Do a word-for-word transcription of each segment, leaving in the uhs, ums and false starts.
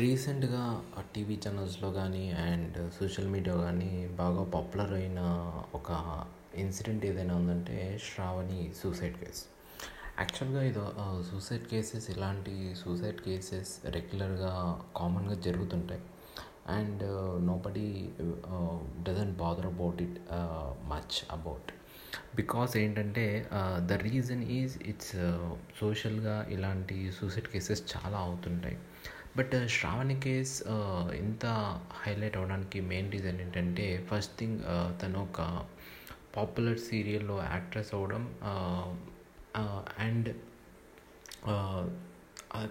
రీసెంట్గా టీవీ ఛానల్స్లో కానీ అండ్ సోషల్ మీడియా కానీ బాగా పాపులర్ అయిన ఒక ఇన్సిడెంట్ ఏదైనా ఉందంటే శ్రావణి సూసైడ్ కేస్. యాక్చువల్గా ఇది సూసైడ్ కేసెస్ ఇలాంటి సూసైడ్ కేసెస్ రెగ్యులర్గా కామన్గా జరుగుతుంటాయి and nobody doesn't bother about it much about because ఏంటంటే ద రీజన్ ఈజ్ ఇట్స్ సోషల్గా ఇలాంటి సూసైడ్ కేసెస్ చాలా అవుతుంటాయి. బట్ శ్రావణి కేస్ ఇంత హైలైట్ అవ్వడానికి మెయిన్ రీజన్ ఏంటంటే ఫస్ట్ థింగ్ తను ఒక పాపులర్ సీరియల్లో యాక్ట్రెస్ అవ్వడం అండ్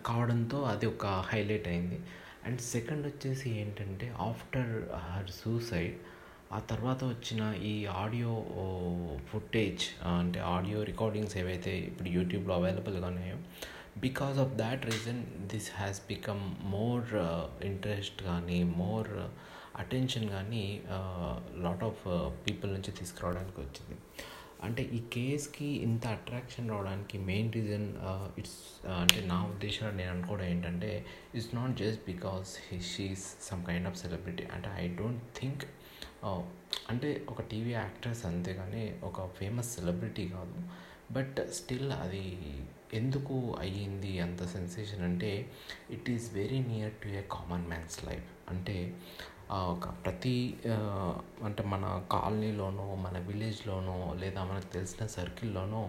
కావడంతో అది ఒక హైలైట్ అయింది. అండ్ సెకండ్ వచ్చేసి ఏంటంటే ఆఫ్టర్ హర్ సూసైడ్ ఆ తర్వాత వచ్చిన ఈ ఆడియో ఫుటేజ్ అంటే ఆడియో రికార్డింగ్స్ ఏవైతే ఇప్పుడు యూట్యూబ్లో అవైలబుల్గా ఉన్నాయో, because of that reason this has become more interest కానీ మోర్ అటెన్షన్ కానీ లాట్ ఆఫ్ పీపుల్ నుంచి తీసుకురావడానికి వచ్చింది. అంటే ఈ కేస్కి ఇంత అట్రాక్షన్ రావడానికి మెయిన్ రీజన్ ఇట్స్ అంటే నా ఉద్దేశంలో నేను అనుకోవడం ఏంటంటే it's not just because she is some kind of celebrity. అంటే ఐ డోంట్ థింక్ అంటే ఒక టీవీ యాక్ట్రెస్ అంతేగాని ఒక ఫేమస్ సెలబ్రిటీ కాదు. బట్ స్టిల్ అది ఎందుకు అయ్యింది అంత సెన్సేషన్ అంటే it is very near to a common man's life. అంటే ఒక ప్రతి అంటే మన కాలనీలోనో మన విలేజ్లోనో లేదా మనకు తెలిసిన సర్కిల్లోనో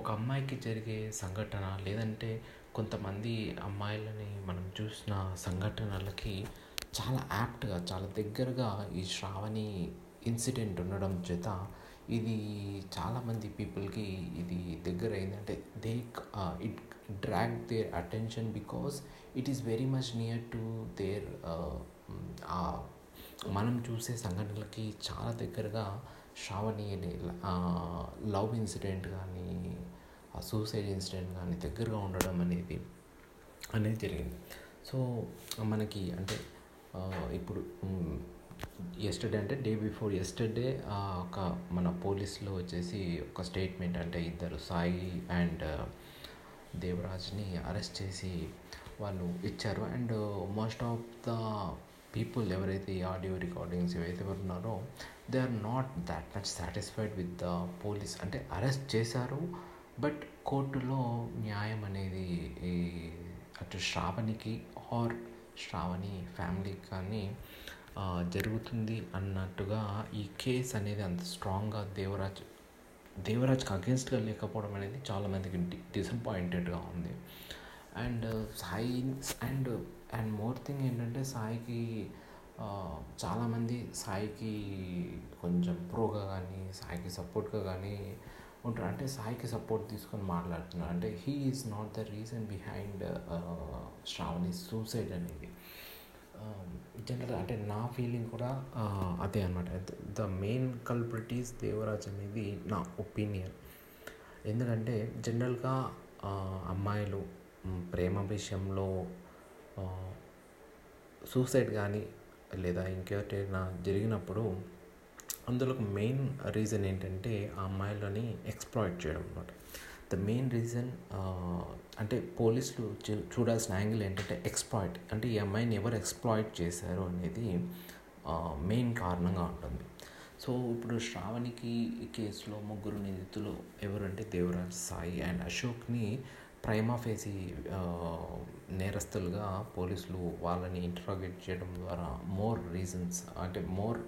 ఒక అమ్మాయికి జరిగే సంఘటన లేదంటే కొంతమంది అమ్మాయిలని మనం చూసిన సంఘటనలకి చాలా యాప్ట్గా చాలా దగ్గరగా ఈ శ్రావణి ఇన్సిడెంట్ ఉండడం చేత ఇది చాలామంది పీపుల్కి ఇది దగ్గర అయిందంటే they it drag their attention because it is very much near to their మనం చూసే సంఘటనలకి చాలా దగ్గరగా శ్రావణి అనే లవ్ ఇన్సిడెంట్ కానీ ఆ సూసైడ్ ఇన్సిడెంట్ కానీ దగ్గరగా ఉండడం అనేది అనేది జరిగింది. సో మనకి అంటే ఇప్పుడు ఎస్టర్డే అంటే డే బిఫోర్ ఎస్టర్డే ఒక మన పోలీసులో వచ్చేసి ఒక స్టేట్మెంట్ అంటే ఇద్దరు సాయి అండ్ దేవరాజ్ని అరెస్ట్ చేసి వాళ్ళు ఇచ్చారు. And most of the people ఎవరైతే ఈ ఆడియో రికార్డింగ్స్ ఏవైతే ఉన్నారో they are not that much satisfied with the police. అంటే అరెస్ట్ చేశారు బట్ కోర్టులో న్యాయం అనేది అటు శ్రావణికి ఆర్ శ్రావణి ఫ్యామిలీకి కానీ జరుగుతుంది అన్నట్టుగా ఈ కేసు అనేది అంత స్ట్రాంగ్గా దేవరాజ్ దేవరాజ్కి అగెన్స్ట్గా లేకపోవడం అనేది చాలామందికి డి డిసప్పాయింటెడ్గా ఉంది. And Sai and and more thing ఏంటంటే సాయికి చాలామంది సాయికి కొంచెం ప్రోగా కానీ సాయికి సపోర్ట్గా కానీ ఉంటారు. అంటే సాయికి సపోర్ట్ తీసుకొని మాట్లాడుతున్నారు. అంటే he is not the reason behind Shravani suicide అనేది జనరల్ అంటే నా ఫీలింగ్ కూడా అదే అనమాట. The main culprit is Devaraj అనేది నా ఒపీనియన్. ఎందుకంటే జనరల్గా అమ్మాయిలు ప్రేమ విషయంలో సూసైడ్ కానీ లేదా ఇంకేమైనా జరిగినప్పుడు అందులో మెయిన్ రీజన్ ఏంటంటే ఆ అమ్మాయిలని ఎక్స్‌ప్లాయిట్ చేయడం అనమాట. ద మెయిన్ రీజన్ అంటే పోలీసులు చూ చూడాల్సిన యాంగిల్ ఏంటంటే ఎక్స్‌ప్లాయిట్ అంటే ఈ అమ్మాయిని ఎవరు ఎక్స్‌ప్లాయిట్ చేశారు అనేది మెయిన్ కారణంగా ఉంటుంది. సో ఇప్పుడు శ్రావణికి కేసులో ముగ్గురు నిందితులు ఎవరంటే దేవరాజ్, సాయి అండ్ అశోక్ని ప్రైమా ఫేసి నేరస్తులుగా పోలీసులు వాళ్ళని ఇంటరాగేట్ చేయడం ద్వారా మోర్ రీజన్స్ అంటే మోర్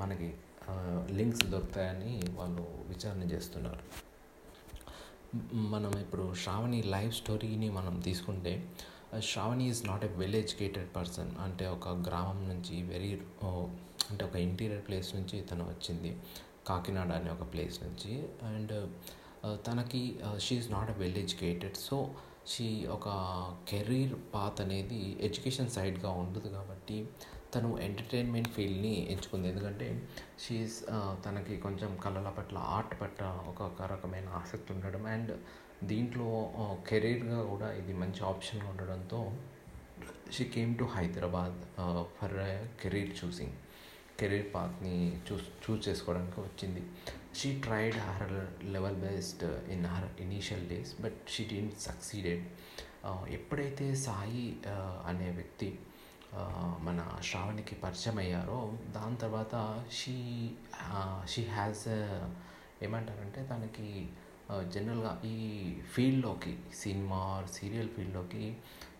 మనకి లింక్స్ దొరుకుతాయని వాళ్ళు విచారణ చేస్తున్నారు. మనం ఇప్పుడు శ్రావణి లైఫ్ స్టోరీని మనం తీసుకుంటే Shravani is not a well educated person. అంటే ఒక గ్రామం నుంచి వెరీ అంటే ఒక ఇంటీరియర్ ప్లేస్ నుంచి తను వచ్చింది, కాకినాడ అనే ఒక ప్లేస్ నుంచి. అండ్ తనకి she is not well educated. So she ఒక కెరీర్ పాత్ అనేది ఎడ్యుకేషన్ సైడ్గా ఉండదు కాబట్టి తను ఎంటర్టైన్మెంట్ ఫీల్డ్ని ఎంచుకుంది. ఎందుకంటే షీ ఈజ్ తనకి కొంచెం కళల పట్ల ఆర్ట్ పట్ల ఒక రకమైన ఆసక్తి ఉండడం అండ్ దీంట్లో కెరీర్గా కూడా ఇది మంచి ఆప్షన్గా ఉండడంతో she came to Hyderabad for career choosing career పాత్ని చూస్ చూస్ చేసుకోవడానికి వచ్చింది. She tried her level best in her initial days but she didn't succeeded. ఎప్పుడైతే సాయి అనే వ్యక్తి మన శ్రావణికి పరిచయం అయ్యారో దాని తర్వాత షీ షీ హ్యాస్ ఏమంటారంటే తనకి జనరల్గా ఈ ఫీల్డ్లోకి సినిమా సీరియల్ ఫీల్డ్లోకి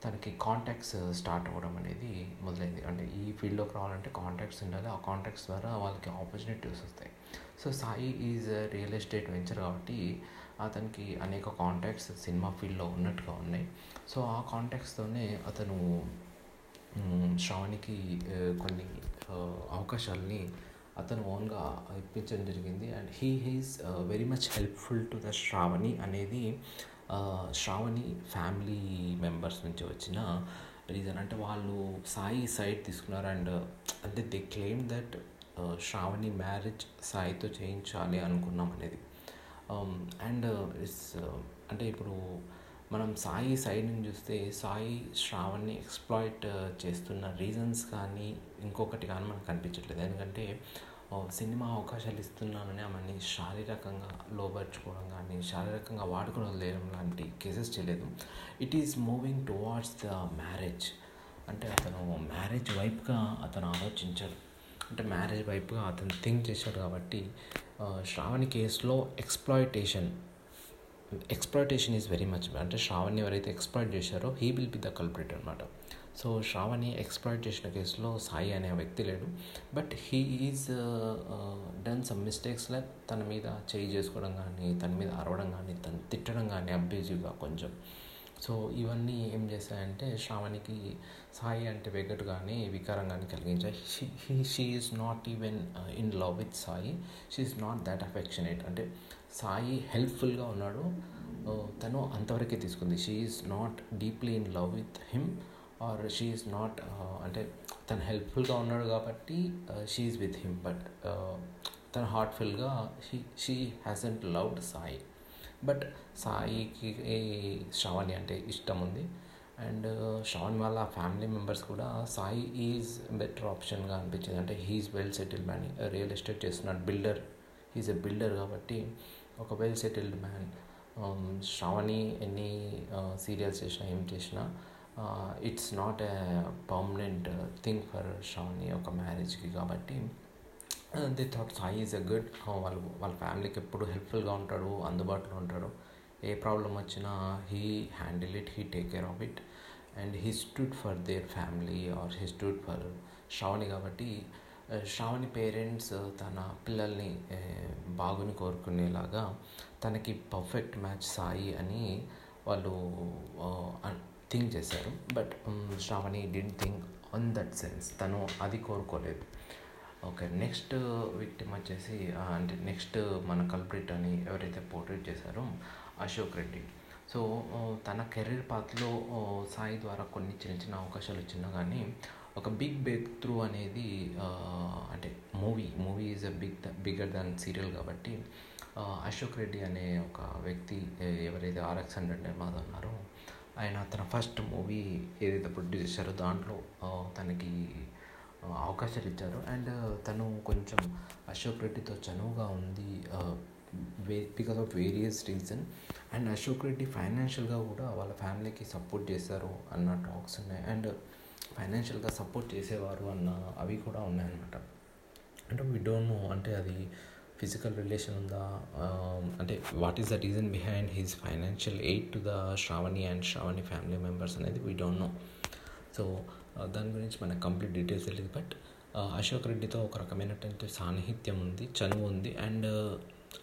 తనకి కాంటాక్ట్స్ స్టార్ట్ అవ్వడం అనేది మొదలైంది. అంటే ఈ ఫీల్డ్లోకి రావాలంటే కాంటాక్ట్స్ ఉండాలి, ఆ కాంటాక్ట్స్ ద్వారా వాళ్ళకి ఆపర్చునిటీస్ వస్తాయి. So Sai is real estate venture కాబట్టి అతనికి అనేక కాంటాక్ట్స్ సినిమా ఫీల్డ్లో ఉన్నట్టుగా ఉన్నాయి. సో ఆ కాంటాక్ట్స్తోనే అతను శ్రావణికి కొన్ని అవకాశాలని అతను ఓన్గా ఇప్పించడం జరిగింది. And he he's very much helpful to the Shravani అనేది శ్రావణి ఫ్యామిలీ మెంబర్స్ నుంచి వచ్చిన రీజన్. అంటే వాళ్ళు సాయి సైడ్ తీసుకున్నారు. అండ్ అంటే they claim that Shravani marriage సాయితో చేయించాలి అనుకున్నాం అనేది. అండ్ ఇట్స్ అంటే ఇప్పుడు మనం సాయి సైడ్ నుంచి చూస్తే సాయి శ్రావణ్ని ఎక్స్ప్లాయిట్ చేస్తున్న రీజన్స్ కానీ ఇంకొకటి కానీ మనకు కనిపించట్లేదు. ఎందుకంటే సినిమా అవకాశాలు ఇస్తున్నానని ఆమెని శారీరకంగా లోపర్చుకోవడం కానీ శారీరకంగా వాడుకుని వదిలేయడం లాంటి కేసెస్ చేయలేదు. It is moving towards the marriage. అంటే అతను మ్యారేజ్ వైపుగా అతను ఆలోచించాడు, అంటే మ్యారేజ్ వైపుగా అతను థింక్ చేశాడు. కాబట్టి శ్రావణి కేసులో exploitation exploitation is very much. అంటే శ్రావణ్ని ఎవరైతే ఎక్స్ప్లాయిట్ చేశారో he will be the culprit అనమాట. సో శ్రావణి ఎక్స్ప్లాయిట్ చేసిన కేసులో సాయి అనే వ్యక్తి లేడు, but he is done some mistakes like తన మీద చేయి చేసుకోవడం కానీ, తన మీద అరవడం కానీ, తను తిట్టడం కానీ అబ్యూజివ్గా కొంచెం. సో ఇవన్నీ ఏం చేశాయంటే శ్రావణికి సాయి అంటే వెగటుగానే వికారంగానే కలిగించాయి. He she is not even in love with Sai, she is not that affectionate. అంటే సాయి హెల్ప్ఫుల్గా ఉన్నాడు, తను అంతవరకే తీసుకుంది. She is not deeply in love with him or she is not, అంటే తను హెల్ప్ఫుల్గా ఉన్నాడు కాబట్టి she is with him, but తను హార్ట్ఫుల్గా she she hasn't loved Sai. But సాయికి శ్రావణి అంటే ఇష్టం ఉంది. అండ్ శ్రావణి వాళ్ళ ఫ్యామిలీ మెంబర్స్ కూడా సాయి ఈజ్ బెటర్ ఆప్షన్గా అనిపించింది. అంటే he's well settled man, real estate చేస్తున్నాడు, బిల్డర్, హీఈస్ ఎ బిల్డర్ కాబట్టి ఒక వెల్ సెటిల్డ్ మ్యాన్. శ్రావణి ఎన్ని సీరియల్స్ చేసినా ఏం చేసినా it's not a permanent thing for Shravani ఒక మ్యారేజ్కి. కాబట్టి they thought Sai is a good, వాళ్ళు వాళ్ళ ఫ్యామిలీకి ఎప్పుడు హెల్ప్ఫుల్గా ఉంటాడు, అందుబాటులో ఉంటాడు, ఏ ప్రాబ్లం వచ్చినా he handle it, he take care of it. And he stood for their family or he stood for Shravani. కాబట్టి శ్రావణి పేరెంట్స్ తన పిల్లల్ని బాగుని కోరుకునేలాగా తనకి పర్ఫెక్ట్ మ్యాచ్ సాయి అని వాళ్ళు థింక్ చేశారు. But Shravani did think on that sense, తను అది కోరుకోలేదు. ఓకే, నెక్స్ట్ విక్టిమ్ వచ్చేసి అంటే నెక్స్ట్ మన కల్ప్రిట్ అని ఎవరైతే పోర్ట్రేట్ చేశారో అశోక్ రెడ్డి. సో తన కెరీర్ పాత్లో సాయి ద్వారా కొన్ని చిన్న చిన్న అవకాశాలు వచ్చినా కానీ ఒక బిగ్ బ్రేక్ త్రూ అనేది అంటే movie movie is a big bigger than serial. కాబట్టి అశోక్ రెడ్డి అనే ఒక వ్యక్తి ఎవరైతే ఆర్ఎక్స్ హండ్రెడ్ నిర్మాత ఉన్నారో ఆయన తన ఫస్ట్ మూవీ ఏదైతే ప్రొడ్యూస్ చేశారో దాంట్లో తనకి అవకాశాలు ఇచ్చారు. అండ్ తను కొంచెం అశోక్ రెడ్డితో చనువుగా ఉంది because of various reason. And Ashok Reddy ఫైనాన్షియల్గా కూడా వాళ్ళ ఫ్యామిలీకి సపోర్ట్ చేశారు అన్న టాక్స్ ఉన్నాయి. అండ్ ఫైనాన్షియల్గా సపోర్ట్ చేసేవారు అన్న అవి కూడా ఉన్నాయన్నమాట. అంటే వి డోంట్ నో, అంటే అది ఫిజికల్ రిలేషన్ ఉందా, అంటే what is the reason behind his financial aid to the Shravani and Shravani family members అనేది వీ డోంట్ నో. సో దాని గురించి మనకు కంప్లీట్ డీటెయిల్స్ తెలియదు. బట్ అశోక్ రెడ్డితో ఒక రకమైనటువంటి సాన్నిహిత్యం ఉంది, చనువు ఉంది. And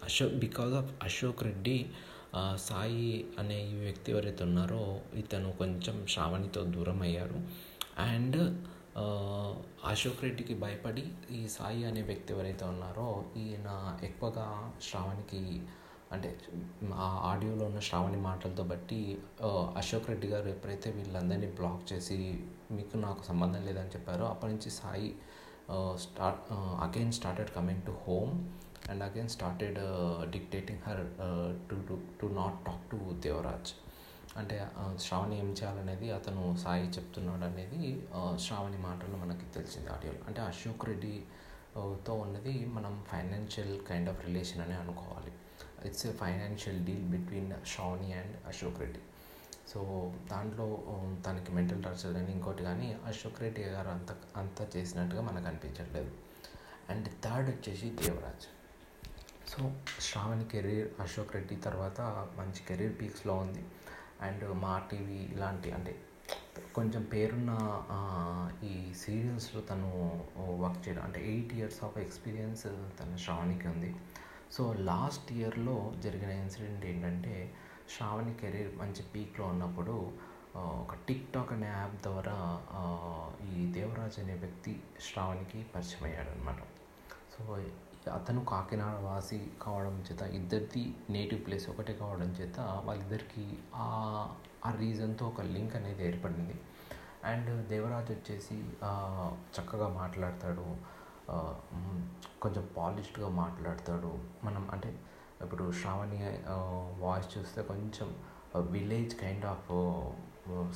Ashok because of Ashok Reddy Sai అనే ఈ వ్యక్తి ఎవరైతే ఉన్నారో ఇతను కొంచెం శ్రావణితో దూరం అయ్యారు. అండ్ అశోక్ రెడ్డికి భయపడి ఈ సాయి అనే వ్యక్తి ఎవరైతే ఉన్నారో ఈయన ఎక్కువగా శ్రావణికి అంటే ఆ ఆడియోలో ఉన్న శ్రావణి మాటలతో బట్టి అశోక్ రెడ్డి గారు ఎప్పుడైతే వీళ్ళందరినీ బ్లాక్ చేసి మీకు నాకు సంబంధం లేదని చెప్పారో అప్పటి నుంచి Sai start again started coming to home and again started dictating her to to not talk to Devaraj. అంటే శ్రావణి ఏం చేయాలనేది అతను సాయి చెప్తున్నాడు అనేది శ్రావణి మాటలు మనకి తెలిసింది ఆడియోలో. అంటే అశోక్ రెడ్డితో ఉన్నది మనం ఫైనాన్షియల్ కైండ్ ఆఫ్ రిలేషన్ అని అనుకోవాలి. It's a financial deal between Shravani and Ashok Reddy. So దాంట్లో తనకి మెంటల్ టార్చర్ కానీ ఇంకోటి కానీ అశోక్ రెడ్డి గారు అంత అంతా చేసినట్టుగా మనకు అనిపించట్లేదు. అండ్ థర్డ్ వచ్చేసి దేవరాజ్. సో శ్రావణి కెరీర్ అశోక్ రెడ్డి తర్వాత మంచి కెరీర్ పీక్స్లో ఉంది. అండ్ మా టీవీ ఇలాంటి అంటే కొంచెం పేరున్న ఈ సీరియల్స్లో తను వర్క్ చేయడం అంటే ఎయిట్ ఇయర్స్ ఆఫ్ ఎక్స్పీరియన్స్ తన శ్రావణికి ఉంది. సో లాస్ట్ ఇయర్లో జరిగిన ఇన్సిడెంట్ ఏంటంటే, శ్రావణి కెరీర్ మంచి పీక్లో ఉన్నప్పుడు ఒక టిక్టాక్ అనే యాప్ ద్వారా ఈ దేవరాజ్ అనే వ్యక్తి శ్రావణికి పరిచయం అయ్యాడు అనమాట. సో అతను కాకినాడ వాసి కావడం చేత, ఇద్దరిది నేటివ్ ప్లేస్ ఒకటే కావడం చేత వాళ్ళిద్దరికీ ఆ ఆ రీజన్తో ఒక లింక్ అనేది ఏర్పడింది. అండ్ దేవరాజ్ వచ్చేసి చక్కగా మాట్లాడతాడు, కొంచెం పాలిష్డ్గా మాట్లాడతాడు. మనం అంటే ఇప్పుడు శ్రావణి వాయిస్ చూస్తే కొంచెం విలేజ్ కైండ్ ఆఫ్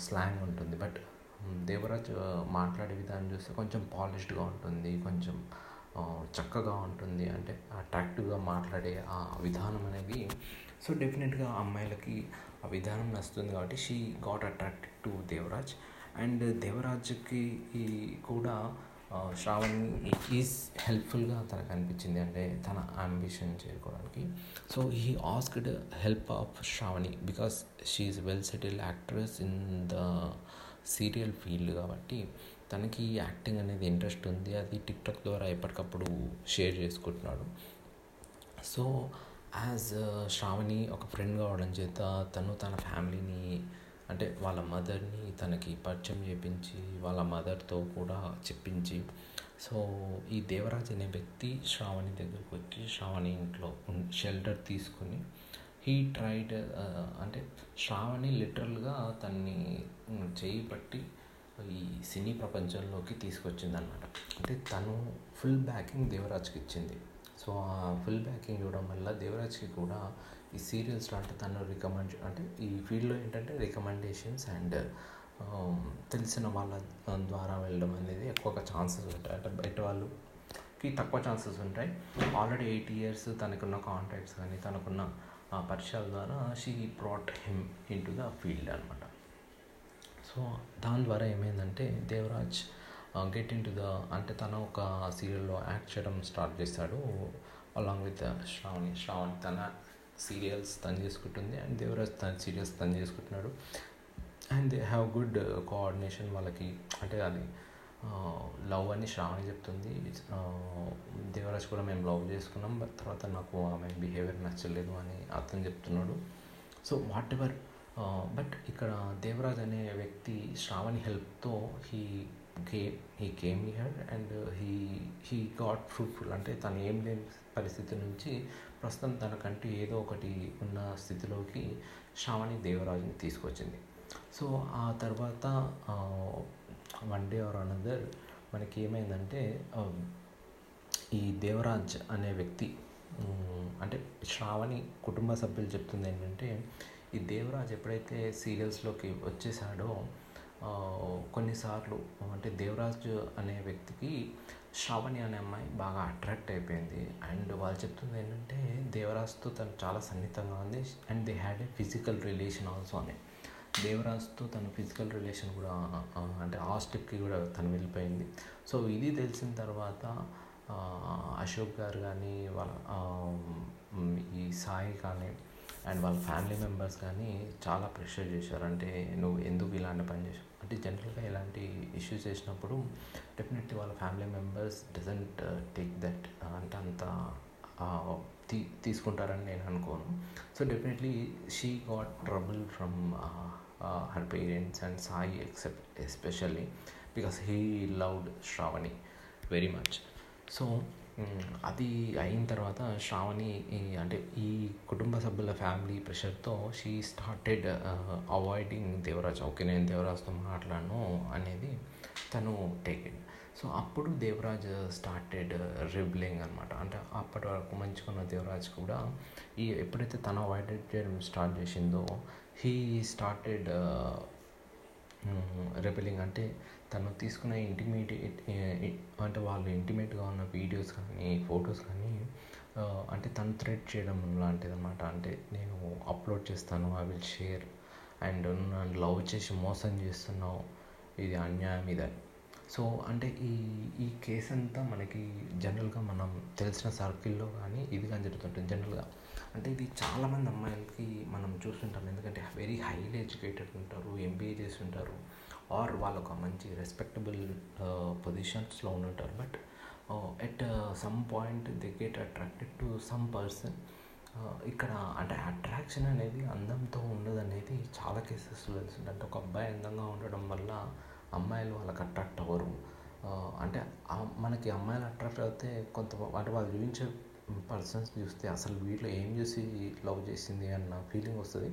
స్లాంగ్ ఉంటుంది, బట్ దేవరాజ్ మాట్లాడే విధానం చూస్తే కొంచెం పాలిష్డ్గా ఉంటుంది, కొంచెం చక్కగా ఉంటుంది. అంటే అట్రాక్టివ్గా మాట్లాడే ఆ విధానం అనేది, సో డెఫినెట్గా అమ్మాయిలకి ఆ విధానం నచ్చుతుంది కాబట్టి she got attracted to Devaraj. And దేవరాజ్కి కూడా శ్రావణి ఈజ్ హెల్ప్ఫుల్గా తనకు అనిపించింది, అంటే తన అంబిషన్ చేరుకోవడానికి. So he asked help of Shravani because she is well settled actress in the serial field. కాబట్టి తనకి యాక్టింగ్ అనేది ఇంట్రెస్ట్ ఉంది, అది టిక్టాక్ ద్వారా ఎప్పటికప్పుడు షేర్ చేసుకుంటున్నాడు. సో యాజ్ శ్రావణి ఒక ఫ్రెండ్ కావడం చేత తను తన ఫ్యామిలీని అంటే వాళ్ళ మదర్ని తనకి పరిచయం చేయించి, వాళ్ళ మదర్తో కూడా చెప్పించి, సో ఈ దేవరాజ్ అనే వ్యక్తి శ్రావణి దగ్గరకు వచ్చి శ్రావణి ఇంట్లో షెల్టర్ తీసుకుని హీ ట్రైడ్ అంటే శ్రావణి లిటరల్గా తన్ని చేయి పట్టి ఈ సినీ ప్రపంచంలోకి తీసుకొచ్చింది అనమాట. అంటే తను ఫుల్ బ్యాకింగ్ దేవరాజ్కి ఇచ్చింది. సో ఆ ఫుల్ బ్యాకింగ్ ఇవ్వడం వల్ల దేవరాజ్కి కూడా ఈ సీరియల్స్లో అంటే తను రికమెండ్ అంటే ఈ ఫీల్డ్లో ఏంటంటే రికమెండేషన్స్ అండ్ తెలిసిన వాళ్ళ ద్వారా వెళ్ళడం అనేది ఎక్కువగా ఛాన్సెస్ ఉంటాయి. అంటే బయట వాళ్ళకి తక్కువ ఛాన్సెస్ ఉంటాయి. ఆల్రెడీ ఎయిట్ ఇయర్స్ తనకున్న కాంటాక్ట్స్ కానీ తనకున్న పరిచయాల ద్వారా she brought him in to the field అనమాట. సో దాని ద్వారా ఏమైందంటే Devaraj get in to the అంటే తను ఒక సీరియల్లో యాక్ట్ చేయడం స్టార్ట్ చేశాడు అలాంగ్ విత్ శ్రావణి. శ్రావణి తన సీరియల్స్ తను చేసుకుంటుంది అండ్ దేవరాజ్ తన సీరియల్స్ తను చేసుకుంటున్నాడు. And they have good coordination. వాళ్ళకి అంటే అది లవ్ అని శ్రావణి చెప్తుంది, దేవరాజ్ కూడా మేము లవ్ చేసుకున్నాం, బట్ తర్వాత నాకు ఆమె బిహేవియర్ నచ్చలేదు అని అతను చెప్తున్నాడు. సో వాట్ ఎవర్ బట్ ఇక్కడ దేవరాజ్ అనే వ్యక్తి శ్రావణి హెల్ప్తో he game he game here and he he got fruitful. అంటే తను ఏం లేని పరిస్థితి నుంచి ప్రస్తుతం తనకంటూ ఏదో ఒకటి ఉన్న స్థితిలోకి శ్రావణి దేవరాజ్ని తీసుకొచ్చింది. సో ఆ తర్వాత వన్ డే ఆర్ అనదర్ మనకి ఏమైందంటే ఈ దేవరాజ్ అనే వ్యక్తి అంటే శ్రావణి కుటుంబ సభ్యులు చెప్తుంది ఏంటంటే, ఈ దేవరాజ్ ఎప్పుడైతే సీరియల్స్లోకి వచ్చేసాడో కొన్నిసార్లు అంటే దేవరాజ్ అనే వ్యక్తికి శ్రావణి అనే అమ్మాయి బాగా అట్రాక్ట్ అయిపోయింది. అండ్ వాళ్ళు చెప్తుంది ఏంటంటే దేవరాజ్తో తను చాలా సన్నిహితంగా ఉంది and they had a physical relation also అని. దేవరాజ్తో తన ఫిజికల్ రిలేషన్ కూడా అంటే ఆ స్టెప్కి కూడా తను వెళ్ళిపోయింది. సో ఇది తెలిసిన తర్వాత అశోక్ గారు కానీ వాళ్ళ ఈ సాయి కానీ అండ్ వాళ్ళ ఫ్యామిలీ మెంబర్స్ కానీ చాలా ప్రెషర్ చేశారు. అంటే నువ్వు ఎందుకు ఇలాంటి పని చేసావు అంటే, జనరల్గా ఇలాంటి ఇష్యూస్ చేసినప్పుడు డెఫినెట్లీ వాళ్ళ family members doesn't take that అంటే అంత తీ తీసుకుంటారని నేను అనుకోను. So definitely she got trouble from her parents and Sai except especially because he loved Shravani very much. So అది అయిన తర్వాత శ్రావణి అంటే ఈ కుటుంబ సభ్యుల ఫ్యామిలీ ప్రెషర్తో she started avoiding Devaraj. Okay నేను దేవరాజ్తో మాట్లాడను అనేది తను టేకెడ్. సో అప్పుడు దేవరాజ్ స్టార్టెడ్ రిబలింగ్ అనమాట. అంటే అప్పటి వరకు మంచుకున్న దేవరాజ్ కూడా ఈ ఎప్పుడైతే తను అవాయిడ్ చేయడం స్టార్ట్ చేసిందో హీ స్టార్టెడ్ రెబెలింగ్. అంటే తను తీసుకున్న ఇంటిమేట్ అంటే వాళ్ళు ఇంటిమేట్గా ఉన్న వీడియోస్ కానీ ఫొటోస్ కానీ అంటే తను థ్రెడ్ చేయడం లాంటిదన్నమాట. అంటే నేను అప్లోడ్ చేస్తాను, ఐ విల్ షేర్ అండ్ నన్ను లవ్ చేసి మోసం చేస్తున్నావు, ఇది అన్యాయం ఇదే. సో అంటే ఈ ఈ కేసు అంతా మనకి జనరల్గా మనం తెలిసిన సర్కిల్లో కానీ ఇది కానీ జరుగుతుంటుంది జనరల్గా. అంటే ఇది చాలామంది అమ్మాయిలకి మనం చూస్తుంటాం, ఎందుకంటే వెరీ హైలీ ఎడ్యుకేటెడ్ ఉంటారు, ఎంబీఏ చేసి ఉంటారు, ఆర్ వాళ్ళు ఒక మంచి రెస్పెక్టబుల్ పొజిషన్స్లో ఉంటారు. But at some point they get attracted to some person. ఇక్కడ అంటే అట్రాక్షన్ అనేది అందంతో ఉండదనేది చాలా కేసెస్లో తెలుస్తుంది. అంటే ఒక అబ్బాయి అందంగా ఉండడం వల్ల అమ్మాయిలు వాళ్ళకి అట్రాక్ట్ అవ్వరు. అంటే మనకి అమ్మాయిలు అట్రాక్ట్ అయితే కొంత అంటే వాళ్ళు చూపించే పర్సన్స్ చూస్తే అసలు వీటిలో ఏం చూసి లవ్ చేసింది అన్న ఫీలింగ్ వస్తుంది.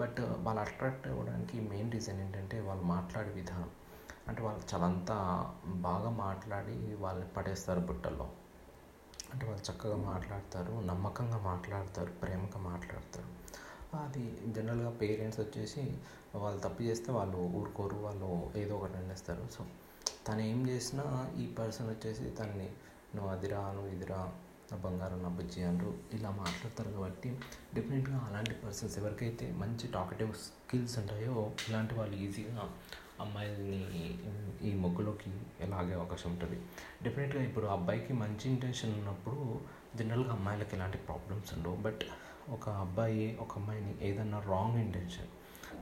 బట్ వాళ్ళు అట్రాక్ట్ అవ్వడానికి మెయిన్ రీజన్ ఏంటంటే వాళ్ళు మాట్లాడే విధానం. అంటే వాళ్ళు చాలా అంతా బాగా మాట్లాడి వాళ్ళని పడేస్తారు బుట్టల్లో. అంటే వాళ్ళు చక్కగా మాట్లాడతారు, నమ్మకంగా మాట్లాడతారు, ప్రేమగా మాట్లాడతారు. అది జనరల్గా పేరెంట్స్ వచ్చేసి వాళ్ళు తప్పు చేస్తే వాళ్ళు ఊరుకోరు, వాళ్ళు ఏదో ఒకటి అనేస్తారు. సో తను ఏం చేసినా ఈ పర్సన్ వచ్చేసి తనని నువ్వు అదిరా, నువ్వు ఇదిరా, నా బంగారం, నా బుజ్జి అంటారు, ఇలా మాట్లాడతారు. కాబట్టి డెఫినెట్గా అలాంటి పర్సన్స్ ఎవరికైతే మంచి టాకటివ్ స్కిల్స్ ఉంటాయో ఇలాంటి వాళ్ళు ఈజీగా అమ్మాయిల్ని ఈ మొగ్గులోకి లాగే అవకాశం ఉంటుంది. డెఫినెట్గా ఇప్పుడు అబ్బాయికి మంచి ఇంటెన్షన్ ఉన్నప్పుడు జనరల్గా అమ్మాయిలకి ఎలాంటి ప్రాబ్లమ్స్ ఉండవు. బట్ ఒక అబ్బాయి ఒక అమ్మాయిని ఏదన్నా రాంగ్ ఇంటెన్షన్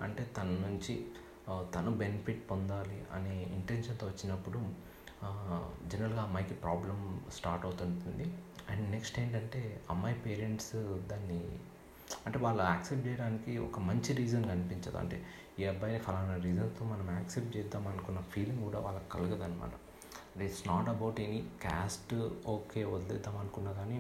అంటే తన నుంచి తను బెనిఫిట్ పొందాలి అనే ఇంటెన్షన్తో వచ్చినప్పుడు జనరల్గా అమ్మాయికి ప్రాబ్లం స్టార్ట్ అవుతుంటుంది. అండ్ నెక్స్ట్ ఏంటంటే అమ్మాయి పేరెంట్స్ దాన్ని అంటే వాళ్ళు యాక్సెప్ట్ చేయడానికి ఒక మంచి రీజన్ కనిపించదు. అంటే ఈ అబ్బాయిని ఫలానా రీజన్తో మనం యాక్సెప్ట్ చేద్దాం అనుకున్న ఫీలింగ్ కూడా వాళ్ళకి కలగదు అనమాట. It's not about any caste, okay వదిలేద్దాం అనుకున్నా కానీ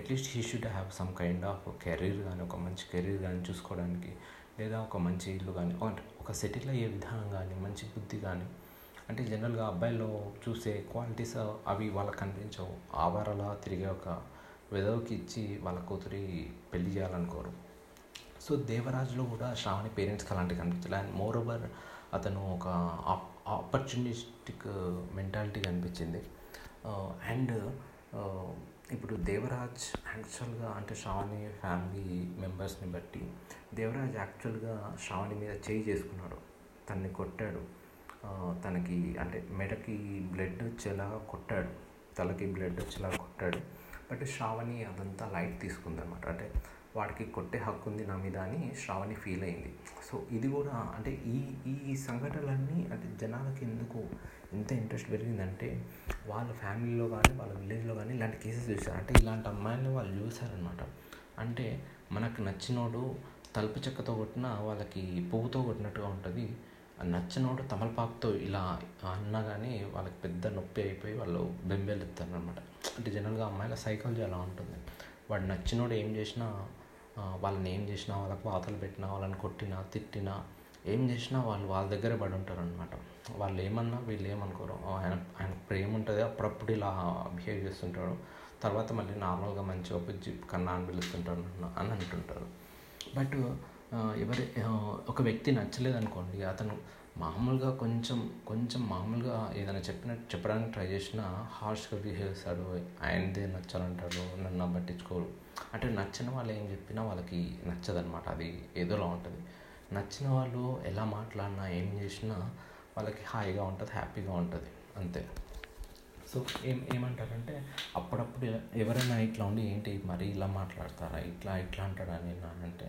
at least he should have some kind of career కానీ, ఒక మంచి కెరీర్ కానీ చూసుకోవడానికి, లేదా ఒక మంచి ఇల్లు కానీ, ఒక సెటిల్ అయ్యే విధానం కానీ, మంచి బుద్ధి కానీ. అంటే జనరల్గా అబ్బాయిలో చూసే క్వాలిటీస్ అవి వాళ్ళకి కనిపించవు. ఆవారలా తిరిగే ఒక వెదవుకి ఇచ్చి వాళ్ళ కూతురి పెళ్లి చేయాలనుకోరు. సో దేవరాజ్లో కూడా శ్రావణి పేరెంట్స్కి అలాంటివి కనిపించాలి. అండ్ మోర్ ఓవర్ అతను ఒక ఆపర్చునిస్టిక్ మెంటాలిటీ కనిపించింది. అండ్ ఇప్పుడు దేవరాజ్ యాక్చువల్గా అంటే శ్రావణి ఫ్యామిలీ మెంబర్స్ని బట్టి దేవరాజ్ యాక్చువల్గా శ్రావణి మీద చేయి చేసుకున్నాడు, తనని కొట్టాడు, తనకి అంటే మెడకి బ్లడ్ వచ్చేలాగా కొట్టాడు, తలకి బ్లడ్ వచ్చేలాగా కొట్టాడు. బట్ శ్రావణి అదంతా లైట్ తీసుకుందనమాట. అంటే వాడికి కొట్టే హక్కు ఉంది నా మీద అని శ్రావణి ఫీల్ అయింది. సో ఇది కూడా అంటే ఈ ఈ సంఘటనలన్నీ అంటే జనాలకి ఎందుకు ఎంత ఇంట్రెస్ట్ పెరిగిందంటే వాళ్ళ ఫ్యామిలీలో కానీ వాళ్ళ విలేజ్లో కానీ ఇలాంటి కేసెస్ చూశారు. అంటే ఇలాంటి అమ్మాయిలని వాళ్ళు చూశారనమాట. అంటే మనకు నచ్చినోడు తలుపు చెక్కతో కొట్టినా వాళ్ళకి పువ్వుతో కొట్టినట్టుగా ఉంటుంది, నచ్చినోడు తమలపాకుతో ఇలా అన్నా కానీ వాళ్ళకి పెద్ద నొప్పి అయిపోయి వాళ్ళు బెంబేలుతారు అనమాట. అంటే జనరల్గా అమ్మాయిల సైకాలజీ అలా ఉంటుంది. వాడు నచ్చినోడు ఏం చేసినా, వాళ్ళని ఏం చేసినా, వాళ్ళకు వాతలు పెట్టినా, వాళ్ళని కొట్టినా, తిట్టినా, ఏం చేసినా వాళ్ళు వాళ్ళ దగ్గర పడి ఉంటారు అనమాట. వాళ్ళు ఏమన్నా వీళ్ళు ఏమనుకోరు. ఆయన ఆయనకు ప్రేమ ఉంటుంది, అప్పుడప్పుడు ఇలా బిహేవ్ చేస్తుంటాడు, తర్వాత మళ్ళీ నార్మల్గా మంచిగా బుజ్జి కన్నా అని పిలుస్తుంటాడు అని అంటుంటారు. బట్ ఎవరి ఒక వ్యక్తి నచ్చలేదనుకోండి, అతను మామూలుగా కొంచెం కొంచెం మామూలుగా ఏదైనా చెప్పినట్టు చెప్పడానికి ట్రై చేసినా హార్ష్గా బిహేవ్ చేస్తాడు. ఆయనదే నచ్చాలంటాడు, నన్ను పట్టించుకోరు. అంటే నచ్చిన వాళ్ళు ఏం చెప్పినా వాళ్ళకి నచ్చదనమాట. అది ఏదోలా ఉంటుంది. నచ్చిన వాళ్ళు ఎలా మాట్లాడినా ఏం చేసినా వాళ్ళకి హాయిగా ఉంటుంది, హ్యాపీగా ఉంటుంది, అంతే. సో ఏం ఏమంటారంటే అప్పుడప్పుడు ఎవరైనా ఇట్లా ఉండి ఏంటి మరీ ఇలా మాట్లాడతారా, ఇట్లా ఇట్లా అంటాడని అంటే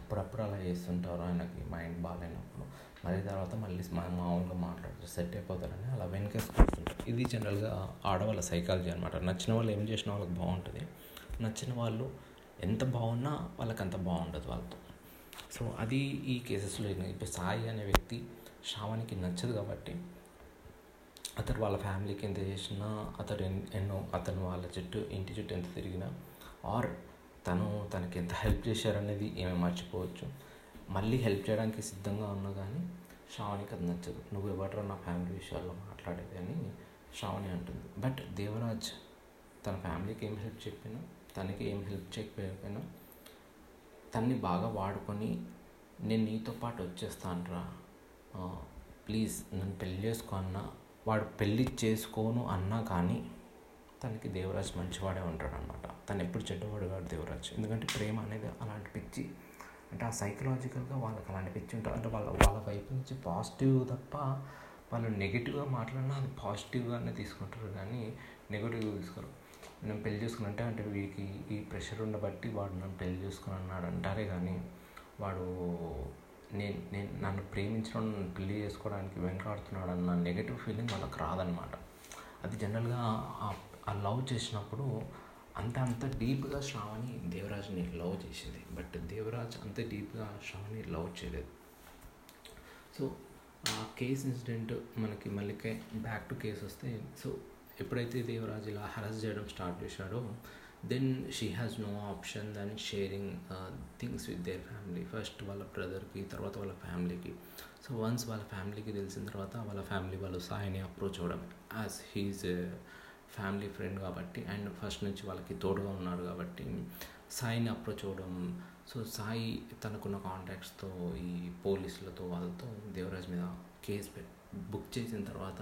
అప్పుడప్పుడు అలా చేస్తుంటారు ఆయనకి మైండ్ బాగాలేనప్పుడు, మరీ తర్వాత మళ్ళీ మామూలుగా మాట్లాడతారు, సెట్ అయిపోతారని అలా వెనకేసి కూర్చుంటారు. ఇది జనరల్గా ఆడవాళ్ళ సైకాలజీ అనమాట. నచ్చిన వాళ్ళు ఏం చేసిన వాళ్ళకి బాగుంటుంది, నచ్చిన వాళ్ళు ఎంత బాగున్నా వాళ్ళకి అంత బాగుండదు వాళ్ళతో. సో అది ఈ కేసెస్లో. ఇప్పుడు సాయి అనే వ్యక్తి శ్రావణికి నచ్చదు కాబట్టి అతడు వాళ్ళ ఫ్యామిలీకి ఎంత చేసినా, అతడు ఎన్నో అతను వాళ్ళ చుట్టూ ఇంటి చుట్టూ ఎంత తిరిగినా, ఆర్ తను తనకి ఎంత హెల్ప్ చేశారనేది ఏమీ మర్చిపోవచ్చు. మళ్ళీ హెల్ప్ చేయడానికి సిద్ధంగా ఉన్నా కానీ శ్రావణికి అది నచ్చదు. నువ్వు ఎవడరా నా ఫ్యామిలీ విషయాల్లో మాట్లాడేది అని శ్రావణి అంటుంది. బట్ దేవరాజ్ తన ఫ్యామిలీకి ఏం హెల్ప్ చెప్పినా, తనకి ఏం హెల్ప్ చేయకపోయినా తన్ని బాగా వాడుకొని నేను నీతో పాటు వచ్చేస్తానురా, ప్లీజ్ నన్ను పెళ్ళి చేసుకో అన్నా, వాడు పెళ్ళి చేసుకోను అన్నా కానీ తనకి దేవరాజ్ మంచివాడే ఉంటాడు అనమాట. తను ఎప్పుడు చెడ్డవాడు కాదు దేవరాజ్. ఎందుకంటే ప్రేమ అనేది అలాంటి పిచ్చి అంటే ఆ సైకలాజికల్గా వాళ్ళకి అలాంటి పిచ్చి ఉంటారు. అంటే వాళ్ళ వాళ్ళ వైపు నుంచి పాజిటివ్ తప్ప వాళ్ళు నెగిటివ్గా మాట్లాడినా అది పాజిటివ్గానే తీసుకుంటారు కానీ నెగిటివ్గా తీసుకోరు. నేను పెళ్లి చేసుకున్నంటే అంటే వీడికి ఈ ప్రెషర్ ఉండబట్టి వాడు నన్ను పెళ్లి చేసుకుని అన్నాడు అంటారే కానీ వాడు నేను నేను నన్ను ప్రేమించడం నన్ను పెళ్లి చేసుకోవడానికి వెనకాడుతున్నాడు అన్న నెగిటివ్ ఫీలింగ్ వాళ్ళకి రాదనమాట. అది జనరల్గా ఆ లవ్ చేసినప్పుడు అంత అంత డీప్గా శ్రావణి దేవరాజ్ని లవ్ చేసింది, బట్ దేవరాజ్ అంత డీప్గా శ్రావణి లవ్ చేయలేదు. సో ఆ కేస్ ఇన్సిడెంట్ మనకి మళ్ళీ బ్యాక్ టు కేస్ వస్తే, సో ఎప్పుడైతే దేవరాజ్ ఇలా హరాస్ చేయడం స్టార్ట్ చేశాడో then she has no option then sharing things with their family, first వాళ్ళ బ్రదర్కి, తర్వాత వాళ్ళ ఫ్యామిలీకి. సో వన్స్ వాళ్ళ ఫ్యామిలీకి తెలిసిన తర్వాత వాళ్ళ ఫ్యామిలీ వాళ్ళు సాయిని అప్రోచ్ అవ్వడం, యాజ్ హీజ్ ఫ్యామిలీ ఫ్రెండ్ కాబట్టి అండ్ ఫస్ట్ నుంచి వాళ్ళకి తోడుగా ఉన్నాడు కాబట్టి సాయిని అప్రోచ్ అవ్వడం. సో సాయి తనకున్న కాంటాక్ట్స్తో ఈ పోలీసులతో వాళ్ళతో దేవరాజ్ మీద కేసు పెట్ బుక్ చేసిన తర్వాత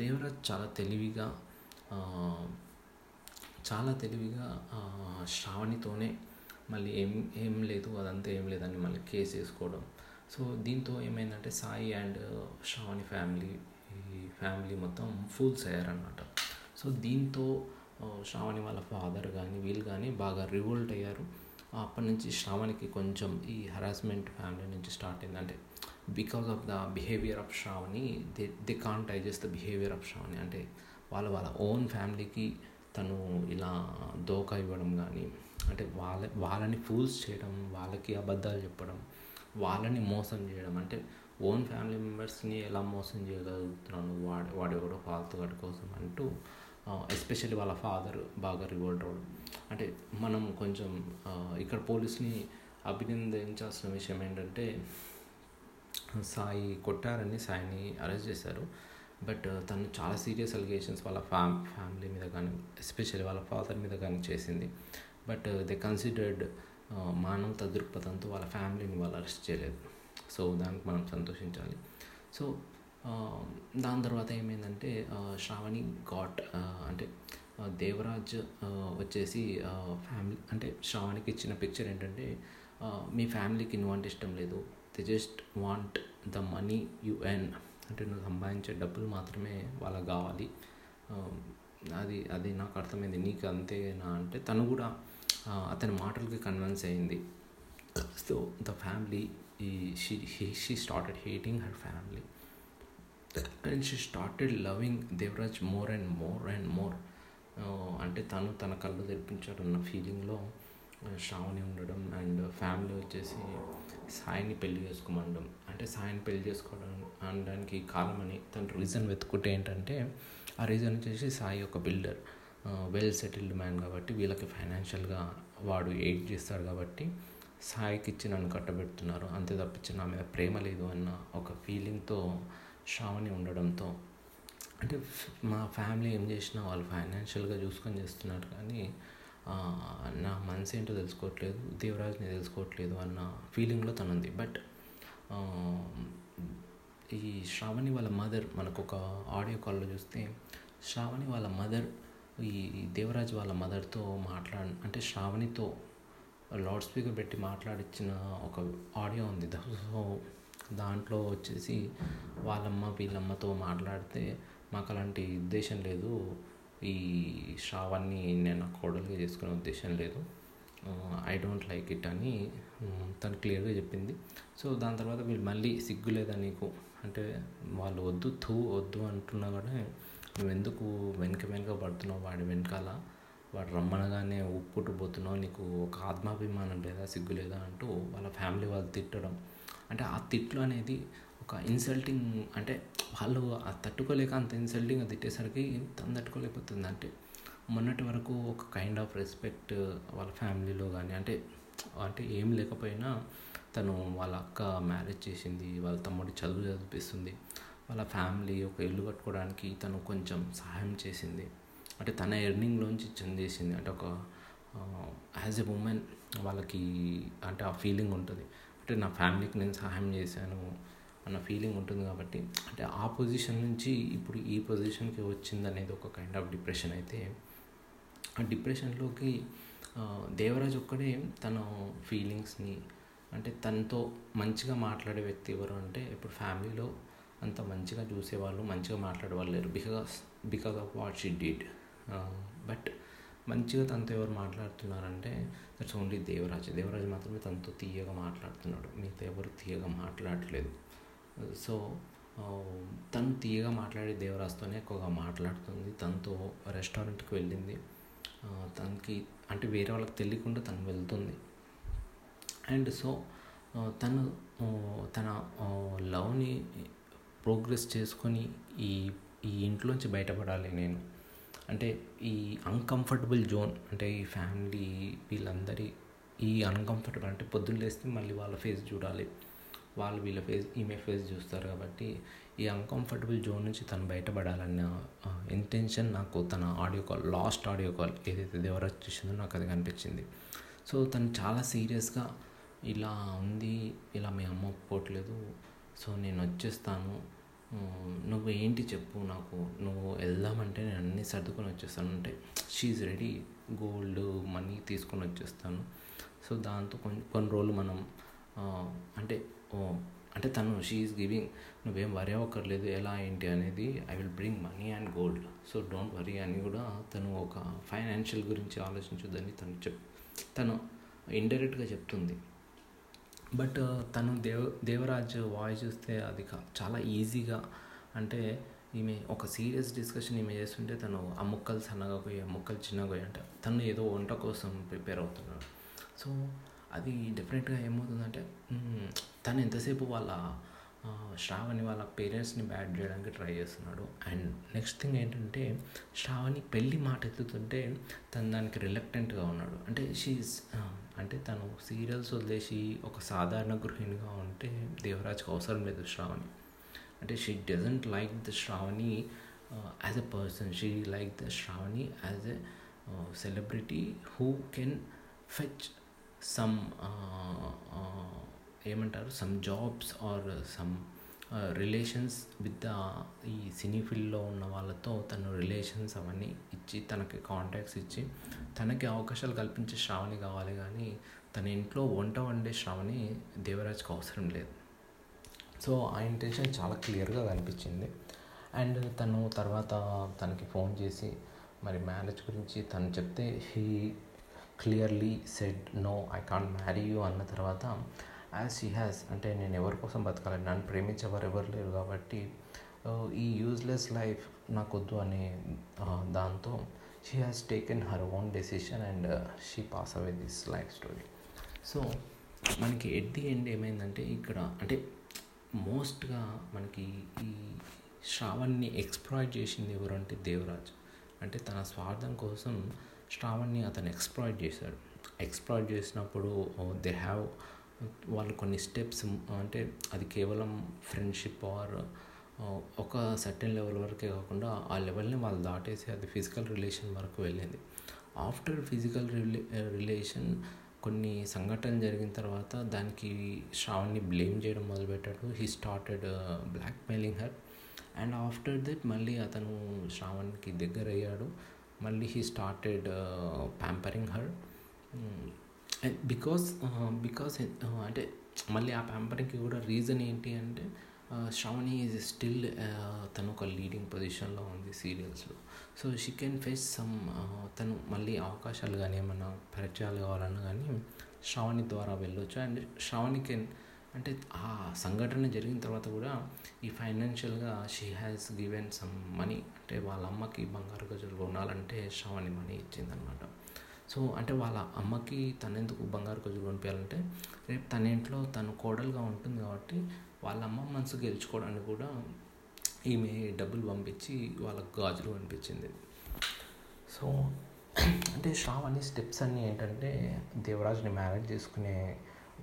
దేవరాజ్ చాలా తెలివిగా చాలా తెలివిగా శ్రావణితోనే మళ్ళీ ఏం ఏం లేదు అదంతా ఏం లేదని మళ్ళీ కేసు వేసుకోవడం. సో దీంతో ఏమైందంటే సాయి అండ్ శ్రావణి ఫ్యామిలీ ఈ ఫ్యామిలీ మొత్తం ఫూల్స్ అయ్యారన్నమాట. సో దీంతో శ్రావణి వాళ్ళ ఫాదర్ కానీ వీళ్ళు కానీ బాగా రివోల్ట్ అయ్యారు. అప్పటి నుంచి శ్రావణికి కొంచెం ఈ హరాస్మెంట్ ఫ్యామిలీ నుంచి స్టార్ట్ అయిందంటే because of the behaviour of Shravani they they can't digest the behaviour of Shravani. అంటే వాళ్ళ వాళ్ళ ఓన్ ఫ్యామిలీకి తను ఇలా దోకా ఇవ్వడం కానీ అంటే వాళ్ళ వాళ్ళని ఫూల్స్ చేయడం, వాళ్ళకి అబద్ధాలు చెప్పడం, వాళ్ళని మోసం చేయడం. అంటే ఓన్ ఫ్యామిలీ మెంబర్స్ని ఎలా మోసం చేయగలుగుతున్నాను వాడు వాడెవడో ఫాల్తుగాడి కోసం అంటూ ఎస్పెషల్లీ వాళ్ళ ఫాదర్ బాగా రివోల్ట్ అవ్వడం. అంటే మనం కొంచెం ఇక్కడ పోలీస్ని అభినందించాల్సిన విషయం ఏంటంటే సాయి కొట్టారని సాయిని అరెస్ట్ చేశారు, బట్ తను చాలా సీరియస్ అలిగేషన్స్ వాళ్ళ ఫ్యామ్ ఫ్యామిలీ మీద కానీ ఎస్పెషల్లీ వాళ్ళ ఫాదర్ మీద కానీ చేసింది. బట్ దే కన్సిడర్డ్ మానవత దృక్పథంతో వాళ్ళ ఫ్యామిలీని వాళ్ళు అరెస్ట్ చేయలేదు. సో దానికి మనం సంతోషించాలి. సో దాని తర్వాత ఏమైందంటే శ్రావణి గాట్ అంటే దేవరాజ్ వచ్చేసి ఫ్యామిలీ అంటే శ్రావణికి ఇచ్చిన పిక్చర్ ఏంటంటే మీ ఫ్యామిలీకి నువ్వంటే ఇష్టం లేదు, they just want the money you earn. అంటే నువ్వు సంపాదించే డబ్బులు మాత్రమే వాళ్ళకి కావాలి, అది అది నాకు అర్థమైంది, నీకు అంతేనా అంటే తను కూడా అతని మాటలకి కన్విన్స్ అయింది. సో ద ఫ్యామిలీ ఈ she she started hating her family and she started loving Devaraj more and more and more. అంటే తను తన కళ్ళు తెరిపించాడన్న ఫీలింగ్లో శ్రావణి ఉండడం అండ్ ఫ్యామిలీ వచ్చేసి సాయిని పెళ్లి చేసుకోమండం. అంటే సాయిని పెళ్లి చేసుకోవడం అనడానికి కారణమని తన రీజన్ వెతుకుంటే ఏంటంటే ఆ రీజన్ వచ్చేసి సాయి ఒక బిల్డర్, వెల్ సెటిల్డ్ మ్యాన్ కాబట్టి వీళ్ళకి ఫైనాన్షియల్గా వాడు ఎయిడ్ చేస్తాడు కాబట్టి సాయికి ఇచ్చి నన్ను కట్టబెడుతున్నారు అంతే తప్పించి నా మీద ప్రేమ లేదు అన్న ఒక ఫీలింగ్తో శ్రావణి ఉండడంతో అంటే మా ఫ్యామిలీ ఏం చేసినా వాళ్ళు ఫైనాన్షియల్గా చూసుకొని చేస్తున్నారు కానీ నా మనసు ఏంటో తెలుసుకోవట్లేదు, దేవరాజ్ని తెలుసుకోవట్లేదు అన్న ఫీలింగ్లో తను ఉంది. బట్ ఈ శ్రావణి వాళ్ళ మదర్ మనకు ఒక ఆడియో కాల్లో చూస్తే శ్రావణి వాళ్ళ మదర్ ఈ దేవరాజ్ వాళ్ళ మదర్తో మాట్లాడి అంటే శ్రావణితో లౌడ్ స్పీకర్ పెట్టి మాట్లాడిచ్చిన ఒక ఆడియో ఉంది. సో దాంట్లో వచ్చేసి వాళ్ళమ్మ వీళ్ళమ్మతో మాట్లాడితే మాకు అలాంటి ఉద్దేశం లేదు, ఈ శ్రావణ్ని నేను నా కోడలుగా చేసుకునే ఉద్దేశం లేదు, ఐ డోంట్ లైక్ ఇట్ అని తను క్లియర్గా చెప్పింది. సో దాని తర్వాత వీళ్ళు మళ్ళీ సిగ్గులేదా నీకు అంటే వాళ్ళు వద్దు తూ వద్దు అంటున్నా కూడా నువ్వు ఎందుకు వెనుక వెనుక పడుతున్నావు, వాడి వెనకాల వాడు రమ్మనగానే ఉప్పుట్టుపోతున్నావు, నీకు ఒక ఆత్మాభిమానం లేదా సిగ్గులేదా అంటూ వాళ్ళ ఫ్యామిలీ వాళ్ళు తిట్టడం. అంటే ఆ తిట్లు అనేది ఒక ఇన్సల్టింగ్ అంటే వాళ్ళు ఆ తట్టుకోలేక అంత ఇన్సల్టింగ్ తిట్టేసరికి తను తట్టుకోలేకపోతుంది. అంటే మొన్నటి వరకు ఒక కైండ్ ఆఫ్ రెస్పెక్ట్ వాళ్ళ ఫ్యామిలీలో కానీ అంటే అంటే ఏం లేకపోయినా తను వాళ్ళ అక్క మ్యారేజ్ చేసింది, వాళ్ళ తమ్ముడు చదువు చదివిస్తుంది, వాళ్ళ ఫ్యామిలీ ఒక ఇల్లు కట్టుకోవడానికి తను కొంచెం సహాయం చేసింది, అంటే తన ఎర్నింగ్లోంచి చేసింది. అంటే ఒక యాజ్ ఎ ఉమెన్ వాళ్ళకి అంటే ఆ ఫీలింగ్ ఉంటుంది అంటే నా ఫ్యామిలీకి నేను సహాయం చేశాను అన్న ఫీలింగ్ ఉంటుంది కాబట్టి అంటే ఆ పొజిషన్ నుంచి ఇప్పుడు ఈ పొజిషన్కి వచ్చింది అనేది ఒక కైండ్ ఆఫ్ డిప్రెషన్. అయితే ఆ డిప్రెషన్లోకి దేవరాజ్ ఒక్కడే తన ఫీలింగ్స్ని అంటే తనతో మంచిగా మాట్లాడే వ్యక్తి ఎవరు అంటే, ఇప్పుడు ఫ్యామిలీలో అంత మంచిగా చూసేవాళ్ళు, మంచిగా మాట్లాడేవాళ్ళు లేరు, because because of what she did. But మంచిగా తనతో ఎవరు మాట్లాడుతున్నారంటే దట్స్ ఓన్లీ దేవరాజ్. దేవరాజ్ మాత్రమే తనతో తీయగా మాట్లాడుతున్నాడు, మిగతా ఎవరు తీయగా మాట్లాడలేదు. సో తను తీయగా మాట్లాడే దేవరాజ్తోనే ఎక్కువగా మాట్లాడుతుంది. తనతో రెస్టారెంట్కి వెళ్ళింది, తనకి అంటే వేరే వాళ్ళకి తెలియకుండా తను వెళ్తుంది. అండ్ సో తను తన లవ్ని ప్రోగ్రెస్ చేసుకొని ఈ ఈ ఇంట్లోంచి బయటపడాలి నేను అంటే ఈ అన్కంఫర్టబుల్ జోన్, అంటే ఈ ఫ్యామిలీ వీళ్ళందరి ఈ అన్కంఫర్టబుల్ అంటే పొద్దున్న లేస్తే మళ్ళీ వాళ్ళ ఫేస్ చూడాలి, వాళ్ళు వీళ్ళ ఫేస్ ఈమె ఫేస్ చూస్తారు. కాబట్టి ఈ అన్కంఫర్టబుల్ జోన్ నుంచి తను బయటపడాలన్న ఇంటెన్షన్ నాకు తన audio call, last audio call ఏదైతే దేవరాజ్ చేసిందో నాకు అది కనిపించింది. సో తను చాలా సీరియస్గా ఇలా ఉంది, ఇలా మీ అమ్మ ఒప్పుకోవట్లేదు, సో నేను వచ్చేస్తాను, నువ్వు ఏంటి చెప్పు నాకు, నువ్వు వెళ్దామంటే నేను అన్నీ సర్దుకొని వచ్చేస్తాను అంటే, షీఈస్ రెడీ, గోల్డ్ మనీ తీసుకొని వచ్చేస్తాను. సో దాంతో కొన్ని కొన్ని రోజులు మనం అంటే ఓ అంటే తను షీఈస్ గివింగ్, నువ్వేం వరి అవ్వక్కర్లేదు ఎలా ఏంటి అనేది, I will bring money and gold, so don't worry అని కూడా తను ఒక ఫైనాన్షియల్ గురించి ఆలోచించొద్దని తను చెప్ తను ఇండైరెక్ట్గా చెప్తుంది. బట్ తను దేవ దేవరాజ్ వాయిస్ చూస్తే అది చాలా ఈజీగా, అంటే ఈమె ఒక సీరియస్ డిస్కషన్ ఈమె చేస్తుంటే తను అమ్ముక్కలు సన్నగా పోయి అమ్ముక్కలు చిన్నగా పోయి అంటే తను ఏదో వంట కోసం ప్రిపేర్ అవుతున్నాడు. సో అది డెఫినెట్గా ఏమవుతుందంటే తను ఎంతసేపు వాళ్ళ శ్రావణి వాళ్ళ పేరెంట్స్ని బ్యాడ్ చేయడానికి ట్రై చేస్తున్నాడు. అండ్ నెక్స్ట్ థింగ్ ఏంటంటే శ్రావణి పెళ్ళి మాట ఎత్తుతుంటే తను దానికి రిలక్టెంట్గా ఉన్నాడు. అంటే షీఈస్ అంటే తను సీరియల్స్ వదిలేసి ఒక సాధారణ గృహిణిగా ఉంటే దేవరాజ్కి అవసరం లేదు శ్రావణి. అంటే she doesn't like the Shravani as a person, she like the Shravani as a celebrity who can fetch some ఏమంటారు some jobs or some relations with the ఈ సినీ ఫీల్డ్లో ఉన్న వాళ్ళతో తను రిలేషన్స్ అవన్నీ ఇచ్చి తనకి కాంటాక్ట్స్ ఇచ్చి తనకి అవకాశాలు కల్పించే శ్రావణి కావాలి. కానీ తన ఇంట్లో వంట వండే శ్రావణి దేవరాజ్కి అవసరం లేదు. సో ఆ ఇంటెన్షన్ చాలా క్లియర్గా కనిపించింది. అండ్ తను తర్వాత తనకి ఫోన్ చేసి మరి మ్యారేజ్ గురించి తను చెప్తే he clearly said no, I can't marry you అన్న తర్వాత యాజ్ షీ హ్యాస్ అంటే నేను ఎవరి కోసం బతకాలి, నన్ను ప్రేమించేవారు ఎవరు లేరు, కాబట్టి ఈ యూజ్లెస్ లైఫ్ నాకు వద్దు అనే దాంతో she has taken her own decision and she pass away this life story. So మనకి ఎట్ ది ఎండ్ ఏమైందంటే ఇక్కడ అంటే మోస్ట్గా మనకి ఈ శ్రావణ్ని ఎక్స్ప్లాయిట్ చేసింది ఎవరు అంటే దేవరాజ్. అంటే తన స్వార్థం కోసం శ్రావణ్ని అతను ఎక్స్ప్లాయిట్ చేశాడు. ఎక్స్ప్లాయిట్ చేసినప్పుడు దే హ్యావ్ వాళ్ళు కొన్ని స్టెప్స్, అంటే అది కేవలం ఫ్రెండ్షిప్ ఆర్ ఒక సర్టెన్ లెవెల్ వరకే కాకుండా ఆ లెవెల్ని వాళ్ళు దాటేసి అది ఫిజికల్ రిలేషన్ వరకు వెళ్ళింది. ఆఫ్టర్ ఫిజికల్ రిలే రిలేషన్ కొన్ని సంఘటన జరిగిన తర్వాత దానికి శ్రావణ్ని బ్లేమ్ చేయడం మొదలుపెట్టాడు. He started blackmailing her and after that మళ్ళీ అతను శ్రావణ్కి దగ్గర అయ్యాడు. మళ్ళీ he started pampering her because because అంటే మళ్ళీ ఆ ప్యాంపరింగ్కి కూడా రీజన్ ఏంటి అంటే శ్రావణి ఈజ్ స్టిల్ తను ఒక లీడింగ్ పొజిషన్లో ఉంది సీరియల్స్లో. So she can face some తను మళ్ళీ అవకాశాలు కానీ ఏమైనా పరిచయాలు కావాలన్నా కానీ శ్రావణి ద్వారా వెళ్ళొచ్చు. అండ్ శ్రావణి కెన్ అంటే ఆ సంఘటన జరిగిన తర్వాత కూడా ఈ ఫైనాన్షియల్గా she has given some money, అంటే వాళ్ళ అమ్మకి బంగారు గజులు కొనాలంటే శ్రావణి మనీ ఇచ్చిందనమాట. సో అంటే వాళ్ళ అమ్మకి తనెందుకు బంగారు గజులు కొనిపించాలంటే రేపు తన ఇంట్లో తను కోడలుగా ఉంటుంది కాబట్టి వాళ్ళ అమ్మ మనసు గెలుచుకోవడానికి కూడా ఈమె డబ్బులు పంపించి వాళ్ళకు గాజులు కనిపించింది. సో అంటే శ్రావణి స్టెప్స్ అన్నీ ఏంటంటే దేవరాజ్ని మ్యారేజ్ చేసుకునే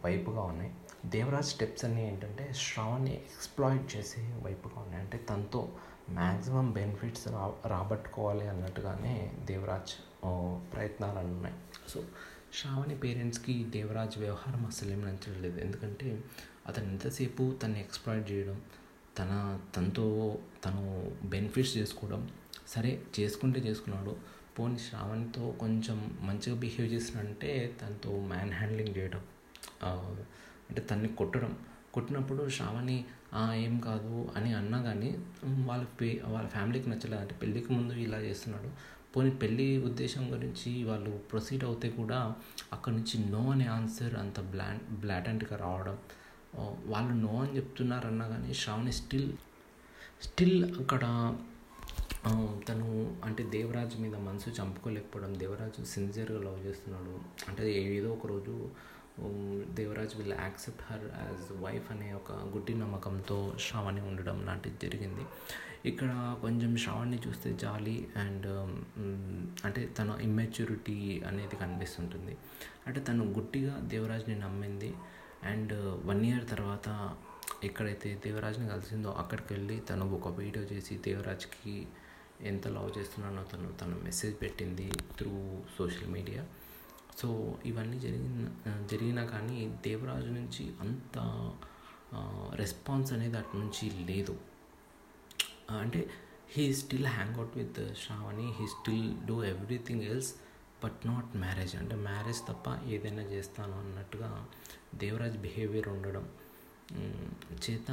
వైపుగా ఉన్నాయి. దేవరాజ్ స్టెప్స్ అన్నీ ఏంటంటే శ్రావణ్ని ఎక్స్ప్లాయిట్ చేసే వైపుగా ఉన్నాయి. అంటే తనతో మ్యాక్సిమం బెనిఫిట్స్ రా రాబట్టుకోవాలి అన్నట్టుగానే దేవరాజ్ ప్రయత్నాలు ఉన్నాయి. సో శ్రావణి పేరెంట్స్కి దేవరాజ్ వ్యవహారం అసలు ఏం నచ్చలేదు. ఎందుకంటే అతను ఎంతసేపు తను ఎక్స్ప్లాయిట్ చేయడం, తన తనతో తను బెనిఫిట్స్ చేసుకోవడం, సరే చేసుకుంటే చేసుకున్నాడు, పోనీ శ్రావణితో కొంచెం మంచిగా బిహేవ్ చేసినంటే తనతో మ్యాన్ హ్యాండ్లింగ్ చేయడం, అంటే తన్ని కొట్టడం కొట్టినప్పుడు శ్రావణి ఏం కాదు అని అన్నా కానీ వాళ్ళ పే వాళ్ళ ఫ్యామిలీకి నచ్చలేదు. అంటే పెళ్ళికి ముందు ఇలా చేస్తున్నాడు, పోనీ పెళ్ళి ఉద్దేశం గురించి వాళ్ళు ప్రొసీడ్ అవుతే కూడా అక్కడి నుంచి నో అనే ఆన్సర్ అంత బ్లా బ్లాటెంట్గా రావడం, వాళ్ళు నో అని చెప్తున్నారన్నా కానీ శ్రావణి స్టిల్ స్టిల్ అక్కడ తను అంటే దేవరాజ్ మీద మనసు చంపుకోలేకపోవడం, దేవరాజ్ సిన్సియర్గా లవ్ చేస్తున్నాడు అంటే ఏదో ఒకరోజు Devaraj will accept her as wife అనే ఒక గుడ్డి నమ్మకంతో శ్రావణి ఉండడం లాంటిది జరిగింది. ఇక్కడ కొంచెం శ్రావణి చూస్తే జాలి అండ్ అంటే తన ఇమ్మెచ్యూరిటీ అనేది కనిపిస్తుంటుంది. అంటే తను గుడ్డిగా దేవరాజ్ని నమ్మింది అండ్ వన్ ఇయర్ తర్వాత ఎక్కడైతే దేవరాజ్ని కలిసిందో అక్కడికి వెళ్ళి తను ఒక వీడియో చేసి దేవరాజ్కి ఎంత లవ్ చేస్తున్నానో తను తను మెసేజ్ పెట్టింది త్రూ సోషల్ మీడియా. సో ఇవన్నీ జరిగిన జరిగినా కానీ దేవరాజు నుంచి అంత రెస్పాన్స్ అనేది అటు నుంచి లేదు. అంటే he still hang out with Shravani, he still do everything else but not marriage. అంటే మ్యారేజ్ తప్ప ఏదైనా చేస్తాను అన్నట్టుగా దేవరాజ్ బిహేవియర్ ఉండడం చేత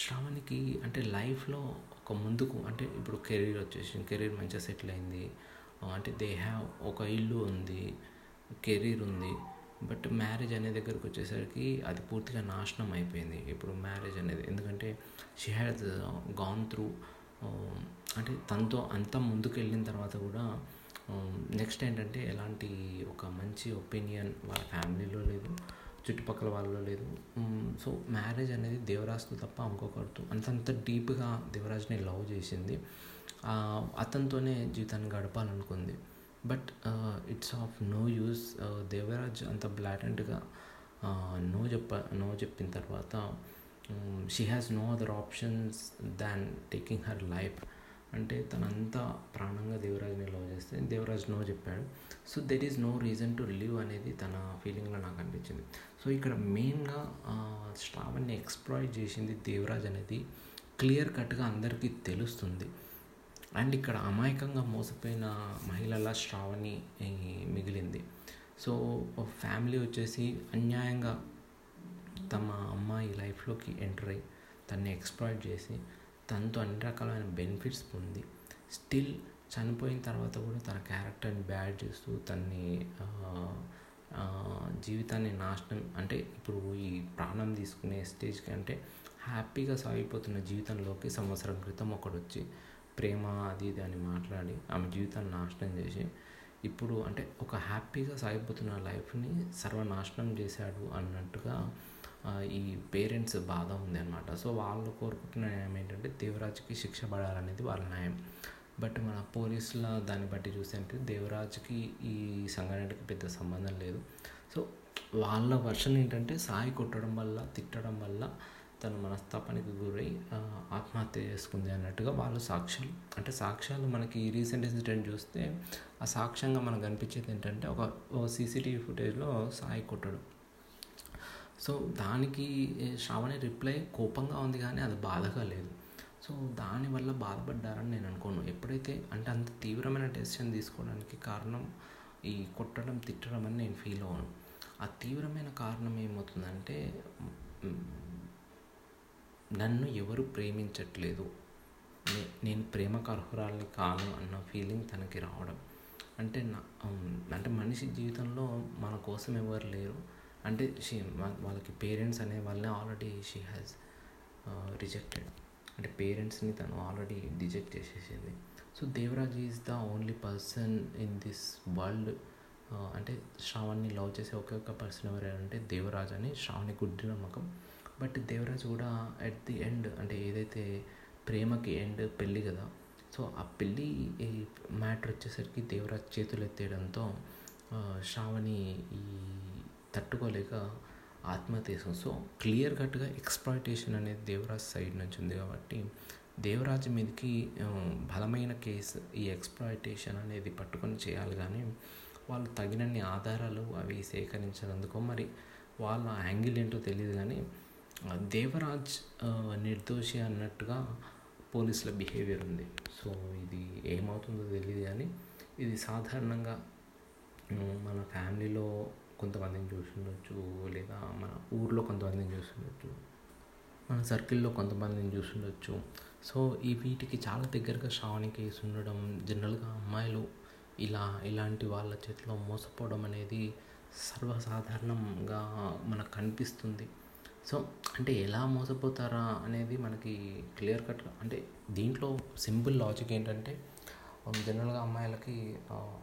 శ్రావణికి అంటే లైఫ్లో ఒక ముందుకు అంటే ఇప్పుడు కెరీర్ వచ్చేసి కెరీర్ మంచిగా సెటిల్ అయింది, అంటే దే హ్యావ్ ఒక ఇల్లు ఉంది, కెరీర్ ఉంది. బట్ మ్యారేజ్ అనే దగ్గరకు వచ్చేసరికి అది పూర్తిగా నాశనం అయిపోయింది ఇప్పుడు మ్యారేజ్ అనేది. ఎందుకంటే షీ హ్యాజ్ గాన్ త్రూ అంటే తనతో అంత ముందుకు వెళ్ళిన తర్వాత కూడా నెక్స్ట్ ఏంటంటే ఎలాంటి ఒక మంచి ఒపీనియన్ వాళ్ళ ఫ్యామిలీలో లేదు, చుట్టుపక్కల వాళ్ళలో లేదు. సో మ్యారేజ్ అనేది దేవరాజ్తో తప్ప ఇంకొకరితో అంతంత డీప్గా దేవరాజ్ని లవ్ చేసింది, అతనితోనే జీవితాన్ని గడపాలనుకుంది. But it's of no use. Devaraj అంత బ్లాటెంట్గా నో చెప్ప నో చెప్పిన తర్వాత she has no other options than taking her life. అంటే తనంతా ప్రాణంగా దేవరాజ్ని లవ్ చేస్తే దేవరాజ్ నో చెప్పాడు. So there is no reason to live అనేది తన ఫీలింగ్లో నాకు అనిపించింది. సో ఇక్కడ మెయిన్గా శ్రావణ్ని ఎక్స్ప్లాయిట్ చేసింది దేవరాజ్ అనేది క్లియర్ కట్గా అందరికీ తెలుస్తుంది. అండ్ ఇక్కడ అమాయకంగా మోసపోయిన మహిళల శ్రావణి మిగిలింది. సో ఫ్యామిలీ వచ్చేసి అన్యాయంగా తమ అమ్మాయి లైఫ్లోకి ఎంటర్ అయ్యి తనని ఎక్స్ప్లాయిట్ చేసి తనతో అన్ని రకాలైన బెనిఫిట్స్ పొంది స్టిల్ చనిపోయిన తర్వాత కూడా తన క్యారెక్టర్ని బ్యాడ్ చేస్తూ తన్ని జీవితాన్ని నాశనం అంటే ఇప్పుడు ఈ ప్రాణం తీసుకునే స్టేజ్కి అంటే హ్యాపీగా సాగిపోతున్న జీవితంలోకి సంవత్సరం క్రితం ఒకడు వచ్చి ప్రేమ అది ఇది అని మాట్లాడి ఆమె జీవితాన్ని నాశనం చేసి ఇప్పుడు అంటే ఒక హ్యాపీగా సాగిపోతున్న లైఫ్ని సర్వనాశనం చేశాడు అన్నట్టుగా ఈ పేరెంట్స్ బాధ ఉంది అనమాట. సో వాళ్ళు కోరుకుంటున్న న్యాయం ఏంటంటే దేవరాజ్కి శిక్ష పడాలనేది వాళ్ళ న్యాయం. బట్ మన పోలీసుల దాన్ని బట్టి చూస్తే దేవరాజ్కి ఈ సంఘటనకి పెద్ద సంబంధం లేదు. సో వాళ్ళ వర్షన్ ఏంటంటే సాయి కొట్టడం వల్ల తిట్టడం వల్ల తను మనస్తాపానికి గురై ఆత్మహత్య చేసుకుంది అన్నట్టుగా వాళ్ళ సాక్ష్యాలు. అంటే సాక్ష్యాలు మనకి రీసెంట్ ఇన్సిడెంట్ చూస్తే ఆ సాక్ష్యంగా మనకు కనిపించేది ఏంటంటే ఒక సీసీటీవీ ఫుటేజ్లో సాయి కొట్టడం. సో దానికి శ్రావణి రిప్లై కోపంగా ఉంది కానీ అది బాధగా లేదు. సో దానివల్ల బాధపడ్డారని నేను అనుకోను. ఎప్పుడైతే అంటే అంత తీవ్రమైన డెసిషన్ తీసుకోవడానికి కారణం ఈ కొట్టడం తిట్టడం అని నేను ఫీల్ అవ్వను. ఆ తీవ్రమైన కారణం ఏమవుతుందంటే నన్ను ఎవరు ప్రేమించట్లేదు, నే నేను ప్రేమకు అర్హురాలని కాను అన్న ఫీలింగ్ తనకి రావడం. అంటే నా అంటే మనిషి జీవితంలో మన కోసం ఎవరు లేరు. అంటే షీ వాళ్ళకి పేరెంట్స్ అనే వాళ్ళని ఆల్రెడీ షీ హ్యాస్ రిజెక్టెడ్. అంటే పేరెంట్స్ని తను ఆల్రెడీ రిజెక్ట్ చేసేసింది. So Devaraj is the only person in this world. అంటే శ్రావణ్ని లవ్ చేసే ఒకే ఒక్క పర్సన్ ఎవరంటే దేవరాజ్ అని శ్రావణి గుడ్డి నమ్మకం. బట్ దేవరాజ్ కూడా అట్ ది ఎండ్ అంటే ఏదైతే ప్రేమకి ఎండ్ పెళ్ళి కదా, సో ఆ పెళ్ళి మ్యాటర్ వచ్చేసరికి దేవరాజ్ చేతులు ఎత్తేయడంతో శ్రావణి ఈ తట్టుకోలేక ఆత్మహత్య చేస్తుంది. సో క్లియర్ కట్గా ఎక్స్‌ప్లాయిటేషన్ అనేది దేవరాజ్ సైడ్ నుంచి ఉంది కాబట్టి దేవరాజ్ మీదకి బలమైన కేసు ఈ ఎక్స్‌ప్లాయిటేషన్ అనేది పట్టుకొని చేయాలి. కానీ వాళ్ళు తగినన్ని ఆధారాలు అవి సేకరించినందుకో మరి వాళ్ళ యాంగిల్ ఏంటో తెలియదు కానీ దేవరాజ్ నిర్దోషి అన్నట్టుగా పోలీసుల బిహేవియర్ ఉంది. సో ఇది ఏమవుతుందో తెలియదు కానీ ఇది సాధారణంగా మన ఫ్యామిలీలో కొంతమందిని చూస్తుండొచ్చు, లేదా మన ఊర్లో కొంతమందిని చూస్తుండొచ్చు, మన సర్కిల్లో కొంతమందిని చూస్తుండొచ్చు. సో ఈ వీటికి చాలా దగ్గరగా శ్రావణి కేసు ఉండడం, జనరల్గా అమ్మాయిలు ఇలా ఇలాంటి వాళ్ళ చేతిలో మోసపోవడం అనేది సర్వసాధారణంగా మనకు కనిపిస్తుంది. సో అంటే ఎలా మోసపోతారా అనేది మనకి క్లియర్ కట్గా, అంటే దీంట్లో సింపుల్ లాజిక్ ఏంటంటే, జనరల్గా అమ్మాయిలకి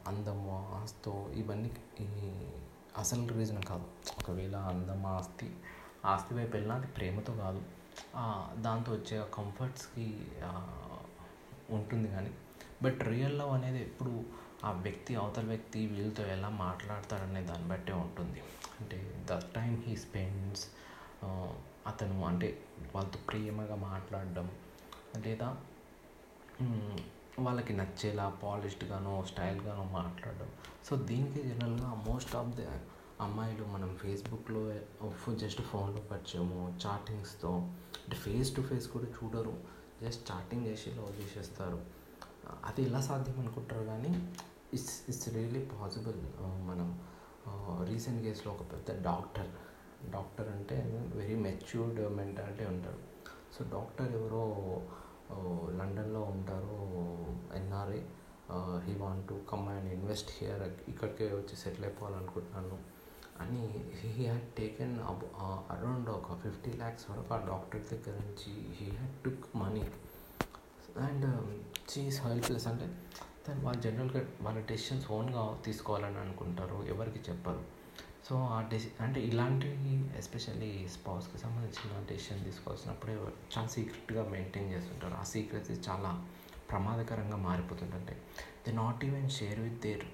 అందము ఆస్తో ఇవన్నీ అసలు రీజన్ కాదు. ఒకవేళ అందం ఆస్తి ఆస్తి వైపు వెళ్ళినా అది ప్రేమతో కాదు, దాంతో వచ్చే కంఫర్ట్స్కి ఉంటుంది. కానీ బట్ రియల్ లవ్ అనేది ఎప్పుడు ఆ వ్యక్తి అవతల వ్యక్తి వీళ్ళతో ఎలా మాట్లాడతాడనే దాన్ని బట్టే ఉంటుంది. అంటే దట్ టైమ్ హీ స్పెండ్స్ అతను అంటే వాళ్ళతో ప్రేమగా మాట్లాడడం, లేదా వాళ్ళకి నచ్చేలా పాలిష్డ్గానో స్టైల్గానో మాట్లాడడం. సో దీనికి జనరల్గా మోస్ట్ ఆఫ్ ది అమ్మాయిలు మనం ఫేస్బుక్లో జస్ట్ ఫోన్లో పరిచయము చాటింగ్స్తో, అంటే ఫేస్ టు ఫేస్ కూడా చూడరు, జస్ట్ చాటింగ్ చేసి లవ్ చేసేస్తారు. అది ఎలా సాధ్యం అనుకుంటారు, కానీ ఇట్స్ ఇట్స్ రియలీ పాసిబుల్. మనం రీసెంట్ కేసులో ఒక పెద్ద డాక్టర్ డాక్టర్ అంటే వెరీ మెచ్యూర్డ్ మెంటాలిటీ ఉంటారు. సో డాక్టర్ ఎవరో లండన్లో ఉంటారు, NRI, he want to come and invest here, ఇక్కడికే వచ్చి సెటిల్ అయిపోవాలనుకుంటున్నాను అని హీ హ్యాడ్ టేకెన్ అరౌండ్ ఒక ఫిఫ్టీ ల్యాక్స్ వరకు ఆ డాక్టర్ దగ్గర నుంచి he had took money and cheese helpless. అంటే దాని వాళ్ళు జనరల్గా వాళ్ళ డెసిషన్స్ ఓన్గా తీసుకోవాలని అనుకుంటారు, ఎవరికి చెప్పరు. సో ఆ డెసి అంటే ఇలాంటివి ఎస్పెషల్లీ స్పౌస్కి సంబంధించిన డెసిషన్ తీసుకోవాల్సినప్పుడే చాలా సీక్రెట్గా మెయింటైన్ చేస్తుంటారు. ఆ సీక్రెట్స్ చాలా ప్రమాదకరంగా మారిపోతుంటే they not even share with their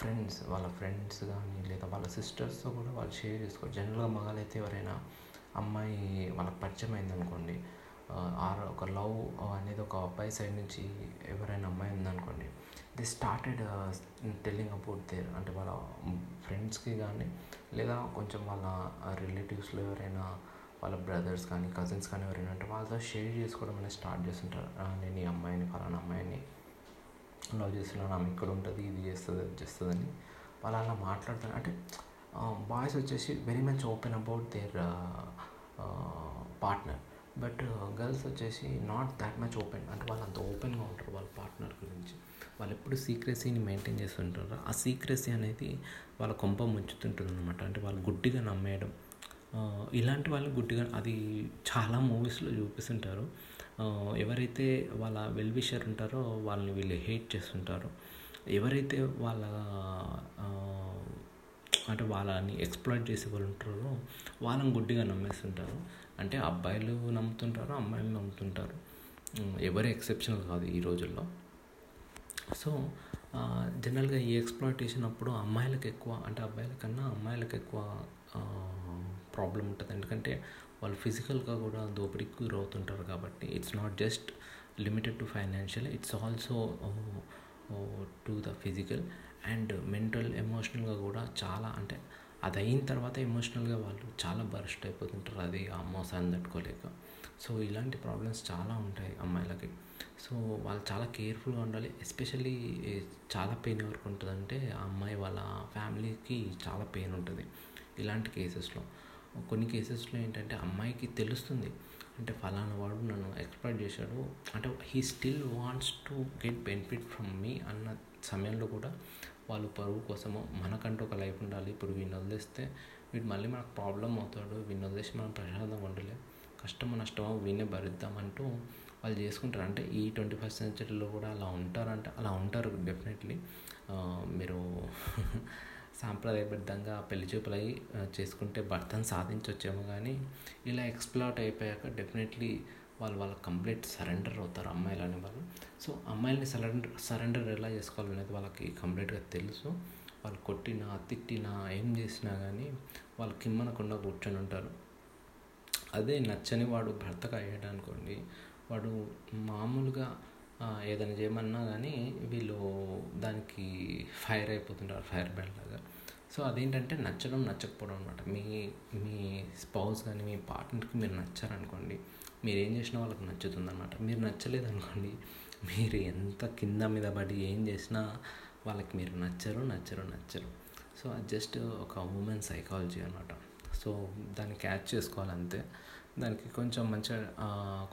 friends, వాళ్ళ ఫ్రెండ్స్ కానీ లేదా వాళ్ళ సిస్టర్స్తో కూడా వాళ్ళు షేర్ చేసుకోరు. జనరల్గా మగాలైతే ఎవరైనా అమ్మాయి వాళ్ళకి పరిచయం అయిందనుకోండి, ఆర్ ఒక లవ్ అనేది ఒక అబ్బాయి సైడ్ నుంచి ఎవరైనా అమ్మాయి ఉందనుకోండి, they started telling about their, అంటే వాళ్ళ ఫ్రెండ్స్కి కానీ లేదా కొంచెం వాళ్ళ రిలేటివ్స్లో ఎవరైనా వాళ్ళ బ్రదర్స్ కానీ కజిన్స్ కానీ ఎవరైనా అంటే వాళ్ళతో షేర్ చేసుకోవడం అనేది స్టార్ట్ చేస్తుంటారు. నేను ఈ అమ్మాయిని ఫలానా అమ్మాయిని లవ్ చేస్తున్నాను, ఆమె ఇక్కడ ఉంటుంది, ఇది చేస్తుంది, అది చేస్తుంది అని వాళ్ళు అలా మాట్లాడుతున్నారు. అంటే బాయ్స్ వచ్చేసి very much open about their partner, but girls వచ్చేసి నాట్ దాట్ మచ్ ఓపెన్, అంటే వాళ్ళు అంత ఓపెన్గా ఉంటారు వాళ్ళ పార్ట్నర్ గురించి. వాళ్ళు ఎప్పుడు సీక్రెసీని మెయింటైన్ చేస్తుంటారు. ఆ సీక్రెసీ అనేది వాళ్ళ కొంప ముంచుతుంటుంది అనమాట. అంటే వాళ్ళు గుడ్డిగా నమ్మేయడం, ఇలాంటి వాళ్ళు గుడ్డిగా, అది చాలా మూవీస్లో చూపిస్తుంటారు. ఎవరైతే వాళ్ళ వెల్విషర్ ఉంటారో వాళ్ళని వీళ్ళు హేట్ చేస్తుంటారు. ఎవరైతే వాళ్ళ అంటే వాళ్ళని ఎక్స్‌ప్లాయిట్ చేసే వాళ్ళు ఉంటారో వాళ్ళని గుడ్డిగా నమ్మేస్తుంటారు. అంటే అబ్బాయిలు నమ్ముతుంటారు, అమ్మాయిలు నమ్ముతుంటారు, ఎవరు ఎక్సెప్షనల్ కాదు ఈ రోజుల్లో. సో జనరల్గా ఈ ఎక్స్‌ప్లాయిటేషన్ అప్పుడు అమ్మాయిలకు ఎక్కువ, అంటే అబ్బాయిల కన్నా అమ్మాయిలకు ఎక్కువ ప్రాబ్లం ఉంటుంది. ఎందుకంటే వాళ్ళు ఫిజికల్గా కూడా దోపిడీకి గురవుతుంటారు కాబట్టి it's not just limited to financial, it's also to the physical and mental, ఎమోషనల్గా కూడా చాలా. అంటే అది అయిన తర్వాత ఎమోషనల్గా వాళ్ళు చాలా బర్స్ట్ అయిపోతుంటారు, అది ఆ మోసాన్ని తట్టుకోలేక. సో ఇలాంటి ప్రాబ్లమ్స్ చాలా ఉంటాయి అమ్మాయిలకి. సో వాళ్ళు చాలా కేర్ఫుల్గా ఉండాలి. ఎస్పెషల్లీ చాలా పెయిన్ వరకు ఉంటుందంటే ఆ అమ్మాయి వాళ్ళ ఫ్యామిలీకి చాలా పెయిన్ ఉంటుంది ఇలాంటి కేసెస్లో. కొన్ని కేసెస్లో ఏంటంటే అమ్మాయికి తెలుస్తుంది, అంటే ఫలానా వాడు నన్ను ఎక్స్‌ప్లాయిట్ చేశాడు, అంటే he still wants to get benefit from me అన్న సమయంలో కూడా వాళ్ళు పరువు కోసము, మనకంటూ ఒక లైఫ్ ఉండాలి, ఇప్పుడు వీడిని వదిలేస్తే వీడు మళ్ళీ మనకు ప్రాబ్లం అవుతాడు, వీడిని వదిలేసి మనం ప్రశాంతంగా ఉండలేం, కష్టమో నష్టమో వీడినే భరిద్దామంటూ వాళ్ళు చేసుకుంటారు. అంటే ఈ ట్వంటీ ఫస్ట్ సెంచరీలో కూడా అలా ఉంటారంటే అలా ఉంటారు డెఫినెట్లీ. మీరు సాంప్రదాయబద్ధంగా పెళ్లి చూపులు అయి చేసుకుంటే భర్తను సాధించవచ్చేమో, కానీ ఇలా ఎక్స్‌ప్లాయిట్ అయిపోయాక డెఫినెట్లీ వాళ్ళు వాళ్ళ కంప్లీట్ సరెండర్ అవుతారు అమ్మాయిలు అనేవాళ్ళు. సో అమ్మాయిలని సరెండర్ సరెండర్ ఎలా చేసుకోవాలనేది వాళ్ళకి కంప్లీట్గా తెలుసు. వాళ్ళు కొట్టినా తిట్టినా ఏం చేసినా కానీ వాళ్ళు కిమ్మనకుండా కూర్చొని ఉంటారు. అదే నచ్చని వాడు భర్తగా అయ్యాడు అనుకోండి, వాడు మామూలుగా ఏదైనా చేయమన్నా కానీ వీళ్ళు దానికి ఫైర్ అయిపోతుంటారు, ఫైర్ బ్యాడ్ లాగా. సో అదేంటంటే నచ్చడం నచ్చకపోవడం అనమాట. మీ మీ స్పౌస్ కానీ మీ పార్ట్నర్కి మీరు నచ్చారనుకోండి, మీరు ఏం చేసినా వాళ్ళకి నచ్చుతుంది అనమాట. మీరు నచ్చలేదు అనుకోండి, మీరు ఎంత కింద మీద పడి ఏం చేసినా వాళ్ళకి మీరు నచ్చరు నచ్చరు నచ్చరు. సో అది జస్ట్ ఒక ఉమెన్ సైకాలజీ అన్నమాట. సో దాన్ని క్యాచ్ చేసుకోవాలంతే. దానికి కొంచెం మంచిగా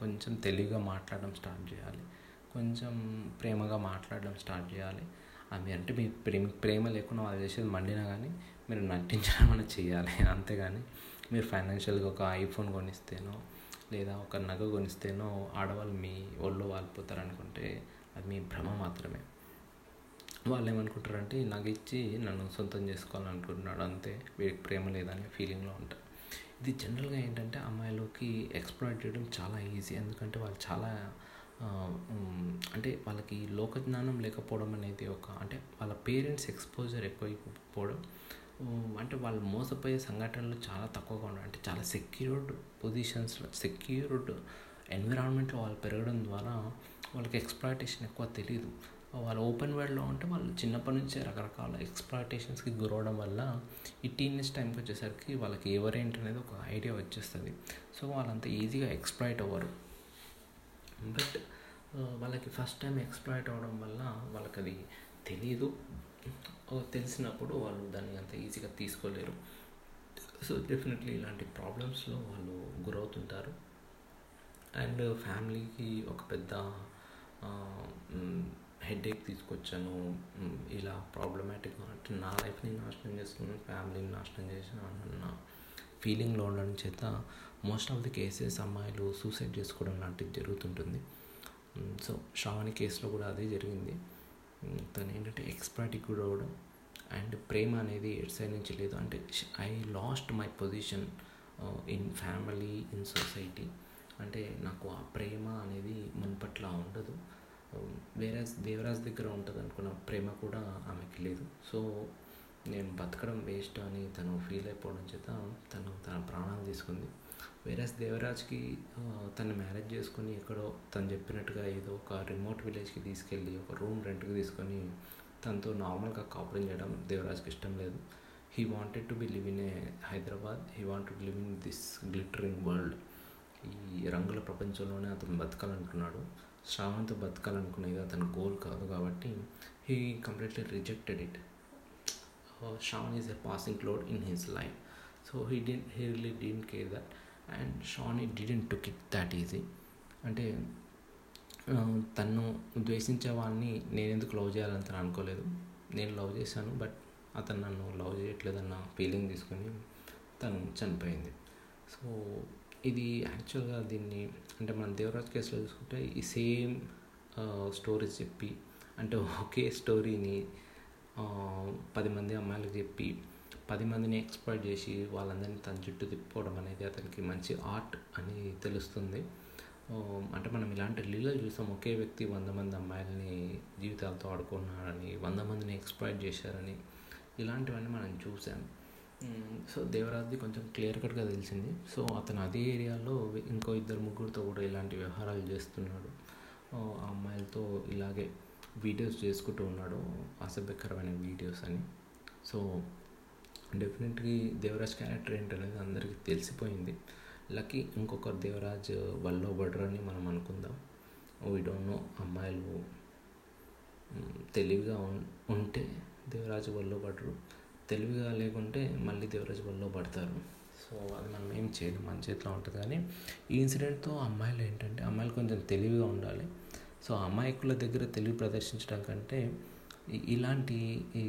కొంచెం తెలివిగా మాట్లాడడం స్టార్ట్ చేయాలి, కొంచెం ప్రేమగా మాట్లాడడం స్టార్ట్ చేయాలి. అవి అంటే మీ ప్రేమ ప్రేమ లేకుండా వాళ్ళు చేసేది మండినా కానీ మీరు నటించడం అనేది చేయాలి. అంతేగాని మీరు ఫైనాన్షియల్గా ఒక ఐఫోన్ కొనిస్తేనో లేదా ఒక నగ కొనిస్తేనో ఆడవాళ్ళు మీ ఒళ్ళు వాలిపోతారు అనుకుంటే అది మీ భ్రమ మాత్రమే. వాళ్ళు ఏమనుకుంటారంటే నగ ఇచ్చి నన్ను సొంతం చేసుకోవాలనుకుంటున్నాడు అంతే, వీడికి ప్రేమ లేదనే ఫీలింగ్లో ఉంటారు. ఇది జనరల్గా ఏంటంటే అమ్మాయిలకి ఎక్స్‌ప్లాయిట్ చేయడం చాలా ఈజీ. ఎందుకంటే వాళ్ళు చాలా అంటే వాళ్ళకి లోక జ్ఞానం లేకపోవడం అనేది ఒక అంటే వాళ్ళ పేరెంట్స్ ఎక్స్పోజర్ ఎక్కువైపోవడం, అంటే వాళ్ళు మోసపోయే సంఘటనలు చాలా తక్కువగా ఉండడం, అంటే చాలా సెక్యూర్డ్ పొజిషన్స్లో సెక్యూర్డ్ ఎన్విరాన్మెంట్లో వాళ్ళు పెరగడం ద్వారా వాళ్ళకి ఎక్స్‌ప్లాయిటేషన్ ఎక్కువ తెలియదు. వాళ్ళు ఓపెన్ వరల్డ్లో ఉంటే వాళ్ళు చిన్నప్పటి నుంచే రకరకాల ఎక్స్‌ప్లాయిటేషన్స్కి గురవడం వల్ల ఈ టీనేజ్ టైంకి వచ్చేసరికి వాళ్ళకి ఎవరేంటి అనేది ఒక ఐడియా వచ్చేస్తుంది. సో వాళ్ళంత ఈజీగా ఎక్స్‌ప్లాయిట్ అవ్వరు. బట్ వాళ్ళకి ఫస్ట్ టైం ఎక్స్‌ప్లాయిట్ అవ్వడం వల్ల వాళ్ళకి అది తెలియదు, తెలిసినప్పుడు వాళ్ళు దాన్ని అంత ఈజీగా తీసుకోలేరు. సో డెఫినెట్లీ ఇలాంటి ప్రాబ్లమ్స్లో వాళ్ళు గురవుతుంటారు. అండ్ ఫ్యామిలీకి ఒక పెద్ద హెడ్ఏక్ తీసుకొచ్చాను, ఇలా ప్రాబ్లమాటిక్గా అంటే నా లైఫ్ని నాశనం చేసుకున్నాను, ఫ్యామిలీని నాశనం చేసాను అన్న ఫీలింగ్లో ఉండడం చేత మోస్ట్ ఆఫ్ ది కేసెస్ అమ్మాయిలు సూసైడ్ చేసుకోవడం లాంటిది జరుగుతుంటుంది. సో శ్రావణి కేసులో కూడా అదే జరిగింది. తను ఏంటంటే ఎక్స్‌ప్లాయిట్‌కి కూడా అవ్వడం అండ్ ప్రేమ అనేది ఎటు సైడ్ నుంచి లేదు. అంటే I lost my position in family, in society, అంటే నాకు ఆ ప్రేమ అనేది మునుపట్లా ఉండదు. వేరే దేవరాజ్ దగ్గర ఉంటుంది అనుకున్న ప్రేమ కూడా ఆమెకి లేదు. సో నేను బతకడం వేస్ట్ అని తను ఫీల్ అయిపోవడం చేత తను తన ప్రాణాలు తీసుకుంది. వేరే దేవరాజ్కి తను మ్యారేజ్ చేసుకుని ఎక్కడో తను చెప్పినట్టుగా ఏదో ఒక రిమోట్ విలేజ్కి తీసుకెళ్ళి ఒక రూమ్ రెంట్కి తీసుకొని తనతో నార్మల్గా కాపురం చేయడం దేవరాజ్కి ఇష్టం లేదు. He wanted to be live in a Hyderabad, he wanted live in this glittering world, ఈ రంగుల ప్రపంచంలోనే అతను బతకాలనుకున్నాడు. శ్రావణ్తో బతకాలనుకునేది అతని గోల్ కాదు కాబట్టి he completely rejected it. Sean is a passing cloud in his life, so he didn't he really didn't care that, and Sean didn't took it that easy. అంటే తను ద్వేషించే వాడిని నేను ఎందుకు లవ్ చేయాలని తను అనుకోలేదు, నేను లవ్ చేశాను బట్ అతను నన్ను లవ్ చేయట్లేదన్న ఫీలింగ్ తీసుకొని తను చనిపోయింది. సో ఇది యాక్చువల్గా దీన్ని అంటే మనం దేవరాజ్ కేసులో చూసుకుంటే ఈ సేమ్ స్టోరీస్ చెప్పి అంటే ఒకే స్టోరీని పది మంది అమ్మాయిలకు చెప్పి పది మందిని ఎక్స్‌ప్లాయిట్ చేసి వాళ్ళందరినీ తన చుట్టూ తిప్పుకోవడం అనేది అతనికి మంచి ఆర్ట్ అని తెలుస్తుంది. అంటే మనం ఇలాంటి లీలలు చూసాం, ఒకే వ్యక్తి వంద మంది అమ్మాయిలని జీవితాలతో ఆడుకున్నారని, వంద మందిని ఎక్స్‌ప్లాయిట్ చేశారని, ఇలాంటివన్నీ మనం చూసాం. సో దేవరాజ్ది కొంచెం క్లియర్ కట్గా తెలిసింది. సో అతను అదే ఏరియాలో ఇంకో ఇద్దరు ముగ్గురితో కూడా ఇలాంటి వ్యవహారాలు చేస్తున్నాడు, ఆ అమ్మాయిలతో ఇలాగే వీడియోస్ చేసుకుంటూ ఉన్నాడు అసభ్యకరమైన వీడియోస్ అని. సో డెఫినెట్లీ దేవరాజ్ క్యారెక్టర్ ఏంటనేది అందరికీ తెలిసిపోయింది. లక్కీ ఇంకొకరు దేవరాజ్ వల్లో పడరని మనం అనుకుందాం. వీ డోంట్ నో, అమ్మాయిలు తెలివిగా ఉంటే దేవరాజ్ వల్లో పడరు, తెలివిగా లేకుంటే మళ్ళీ దేవరాజ్ వల్లో పడతారు. సో అది మనం ఏం చేయలేం, మన చేతిలో ఉంటుంది. కానీ ఈ ఇన్సిడెంట్తో అమ్మాయిలు ఏంటంటే అమ్మాయిలు కొంచెం తెలివిగా ఉండాలి. సో అమాయకుల దగ్గర తెలివి ప్రదర్శించడం కంటే ఇలాంటి ఈ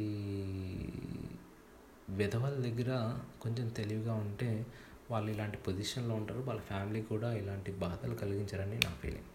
విధవల దగ్గర కొంచెం తెలివిగా ఉంటే వాళ్ళు ఇలాంటి పొజిషన్లో ఉంటారు, వాళ్ళ ఫ్యామిలీ కూడా ఇలాంటి బాధలు కలిగించారని నా ఫీలింగ్.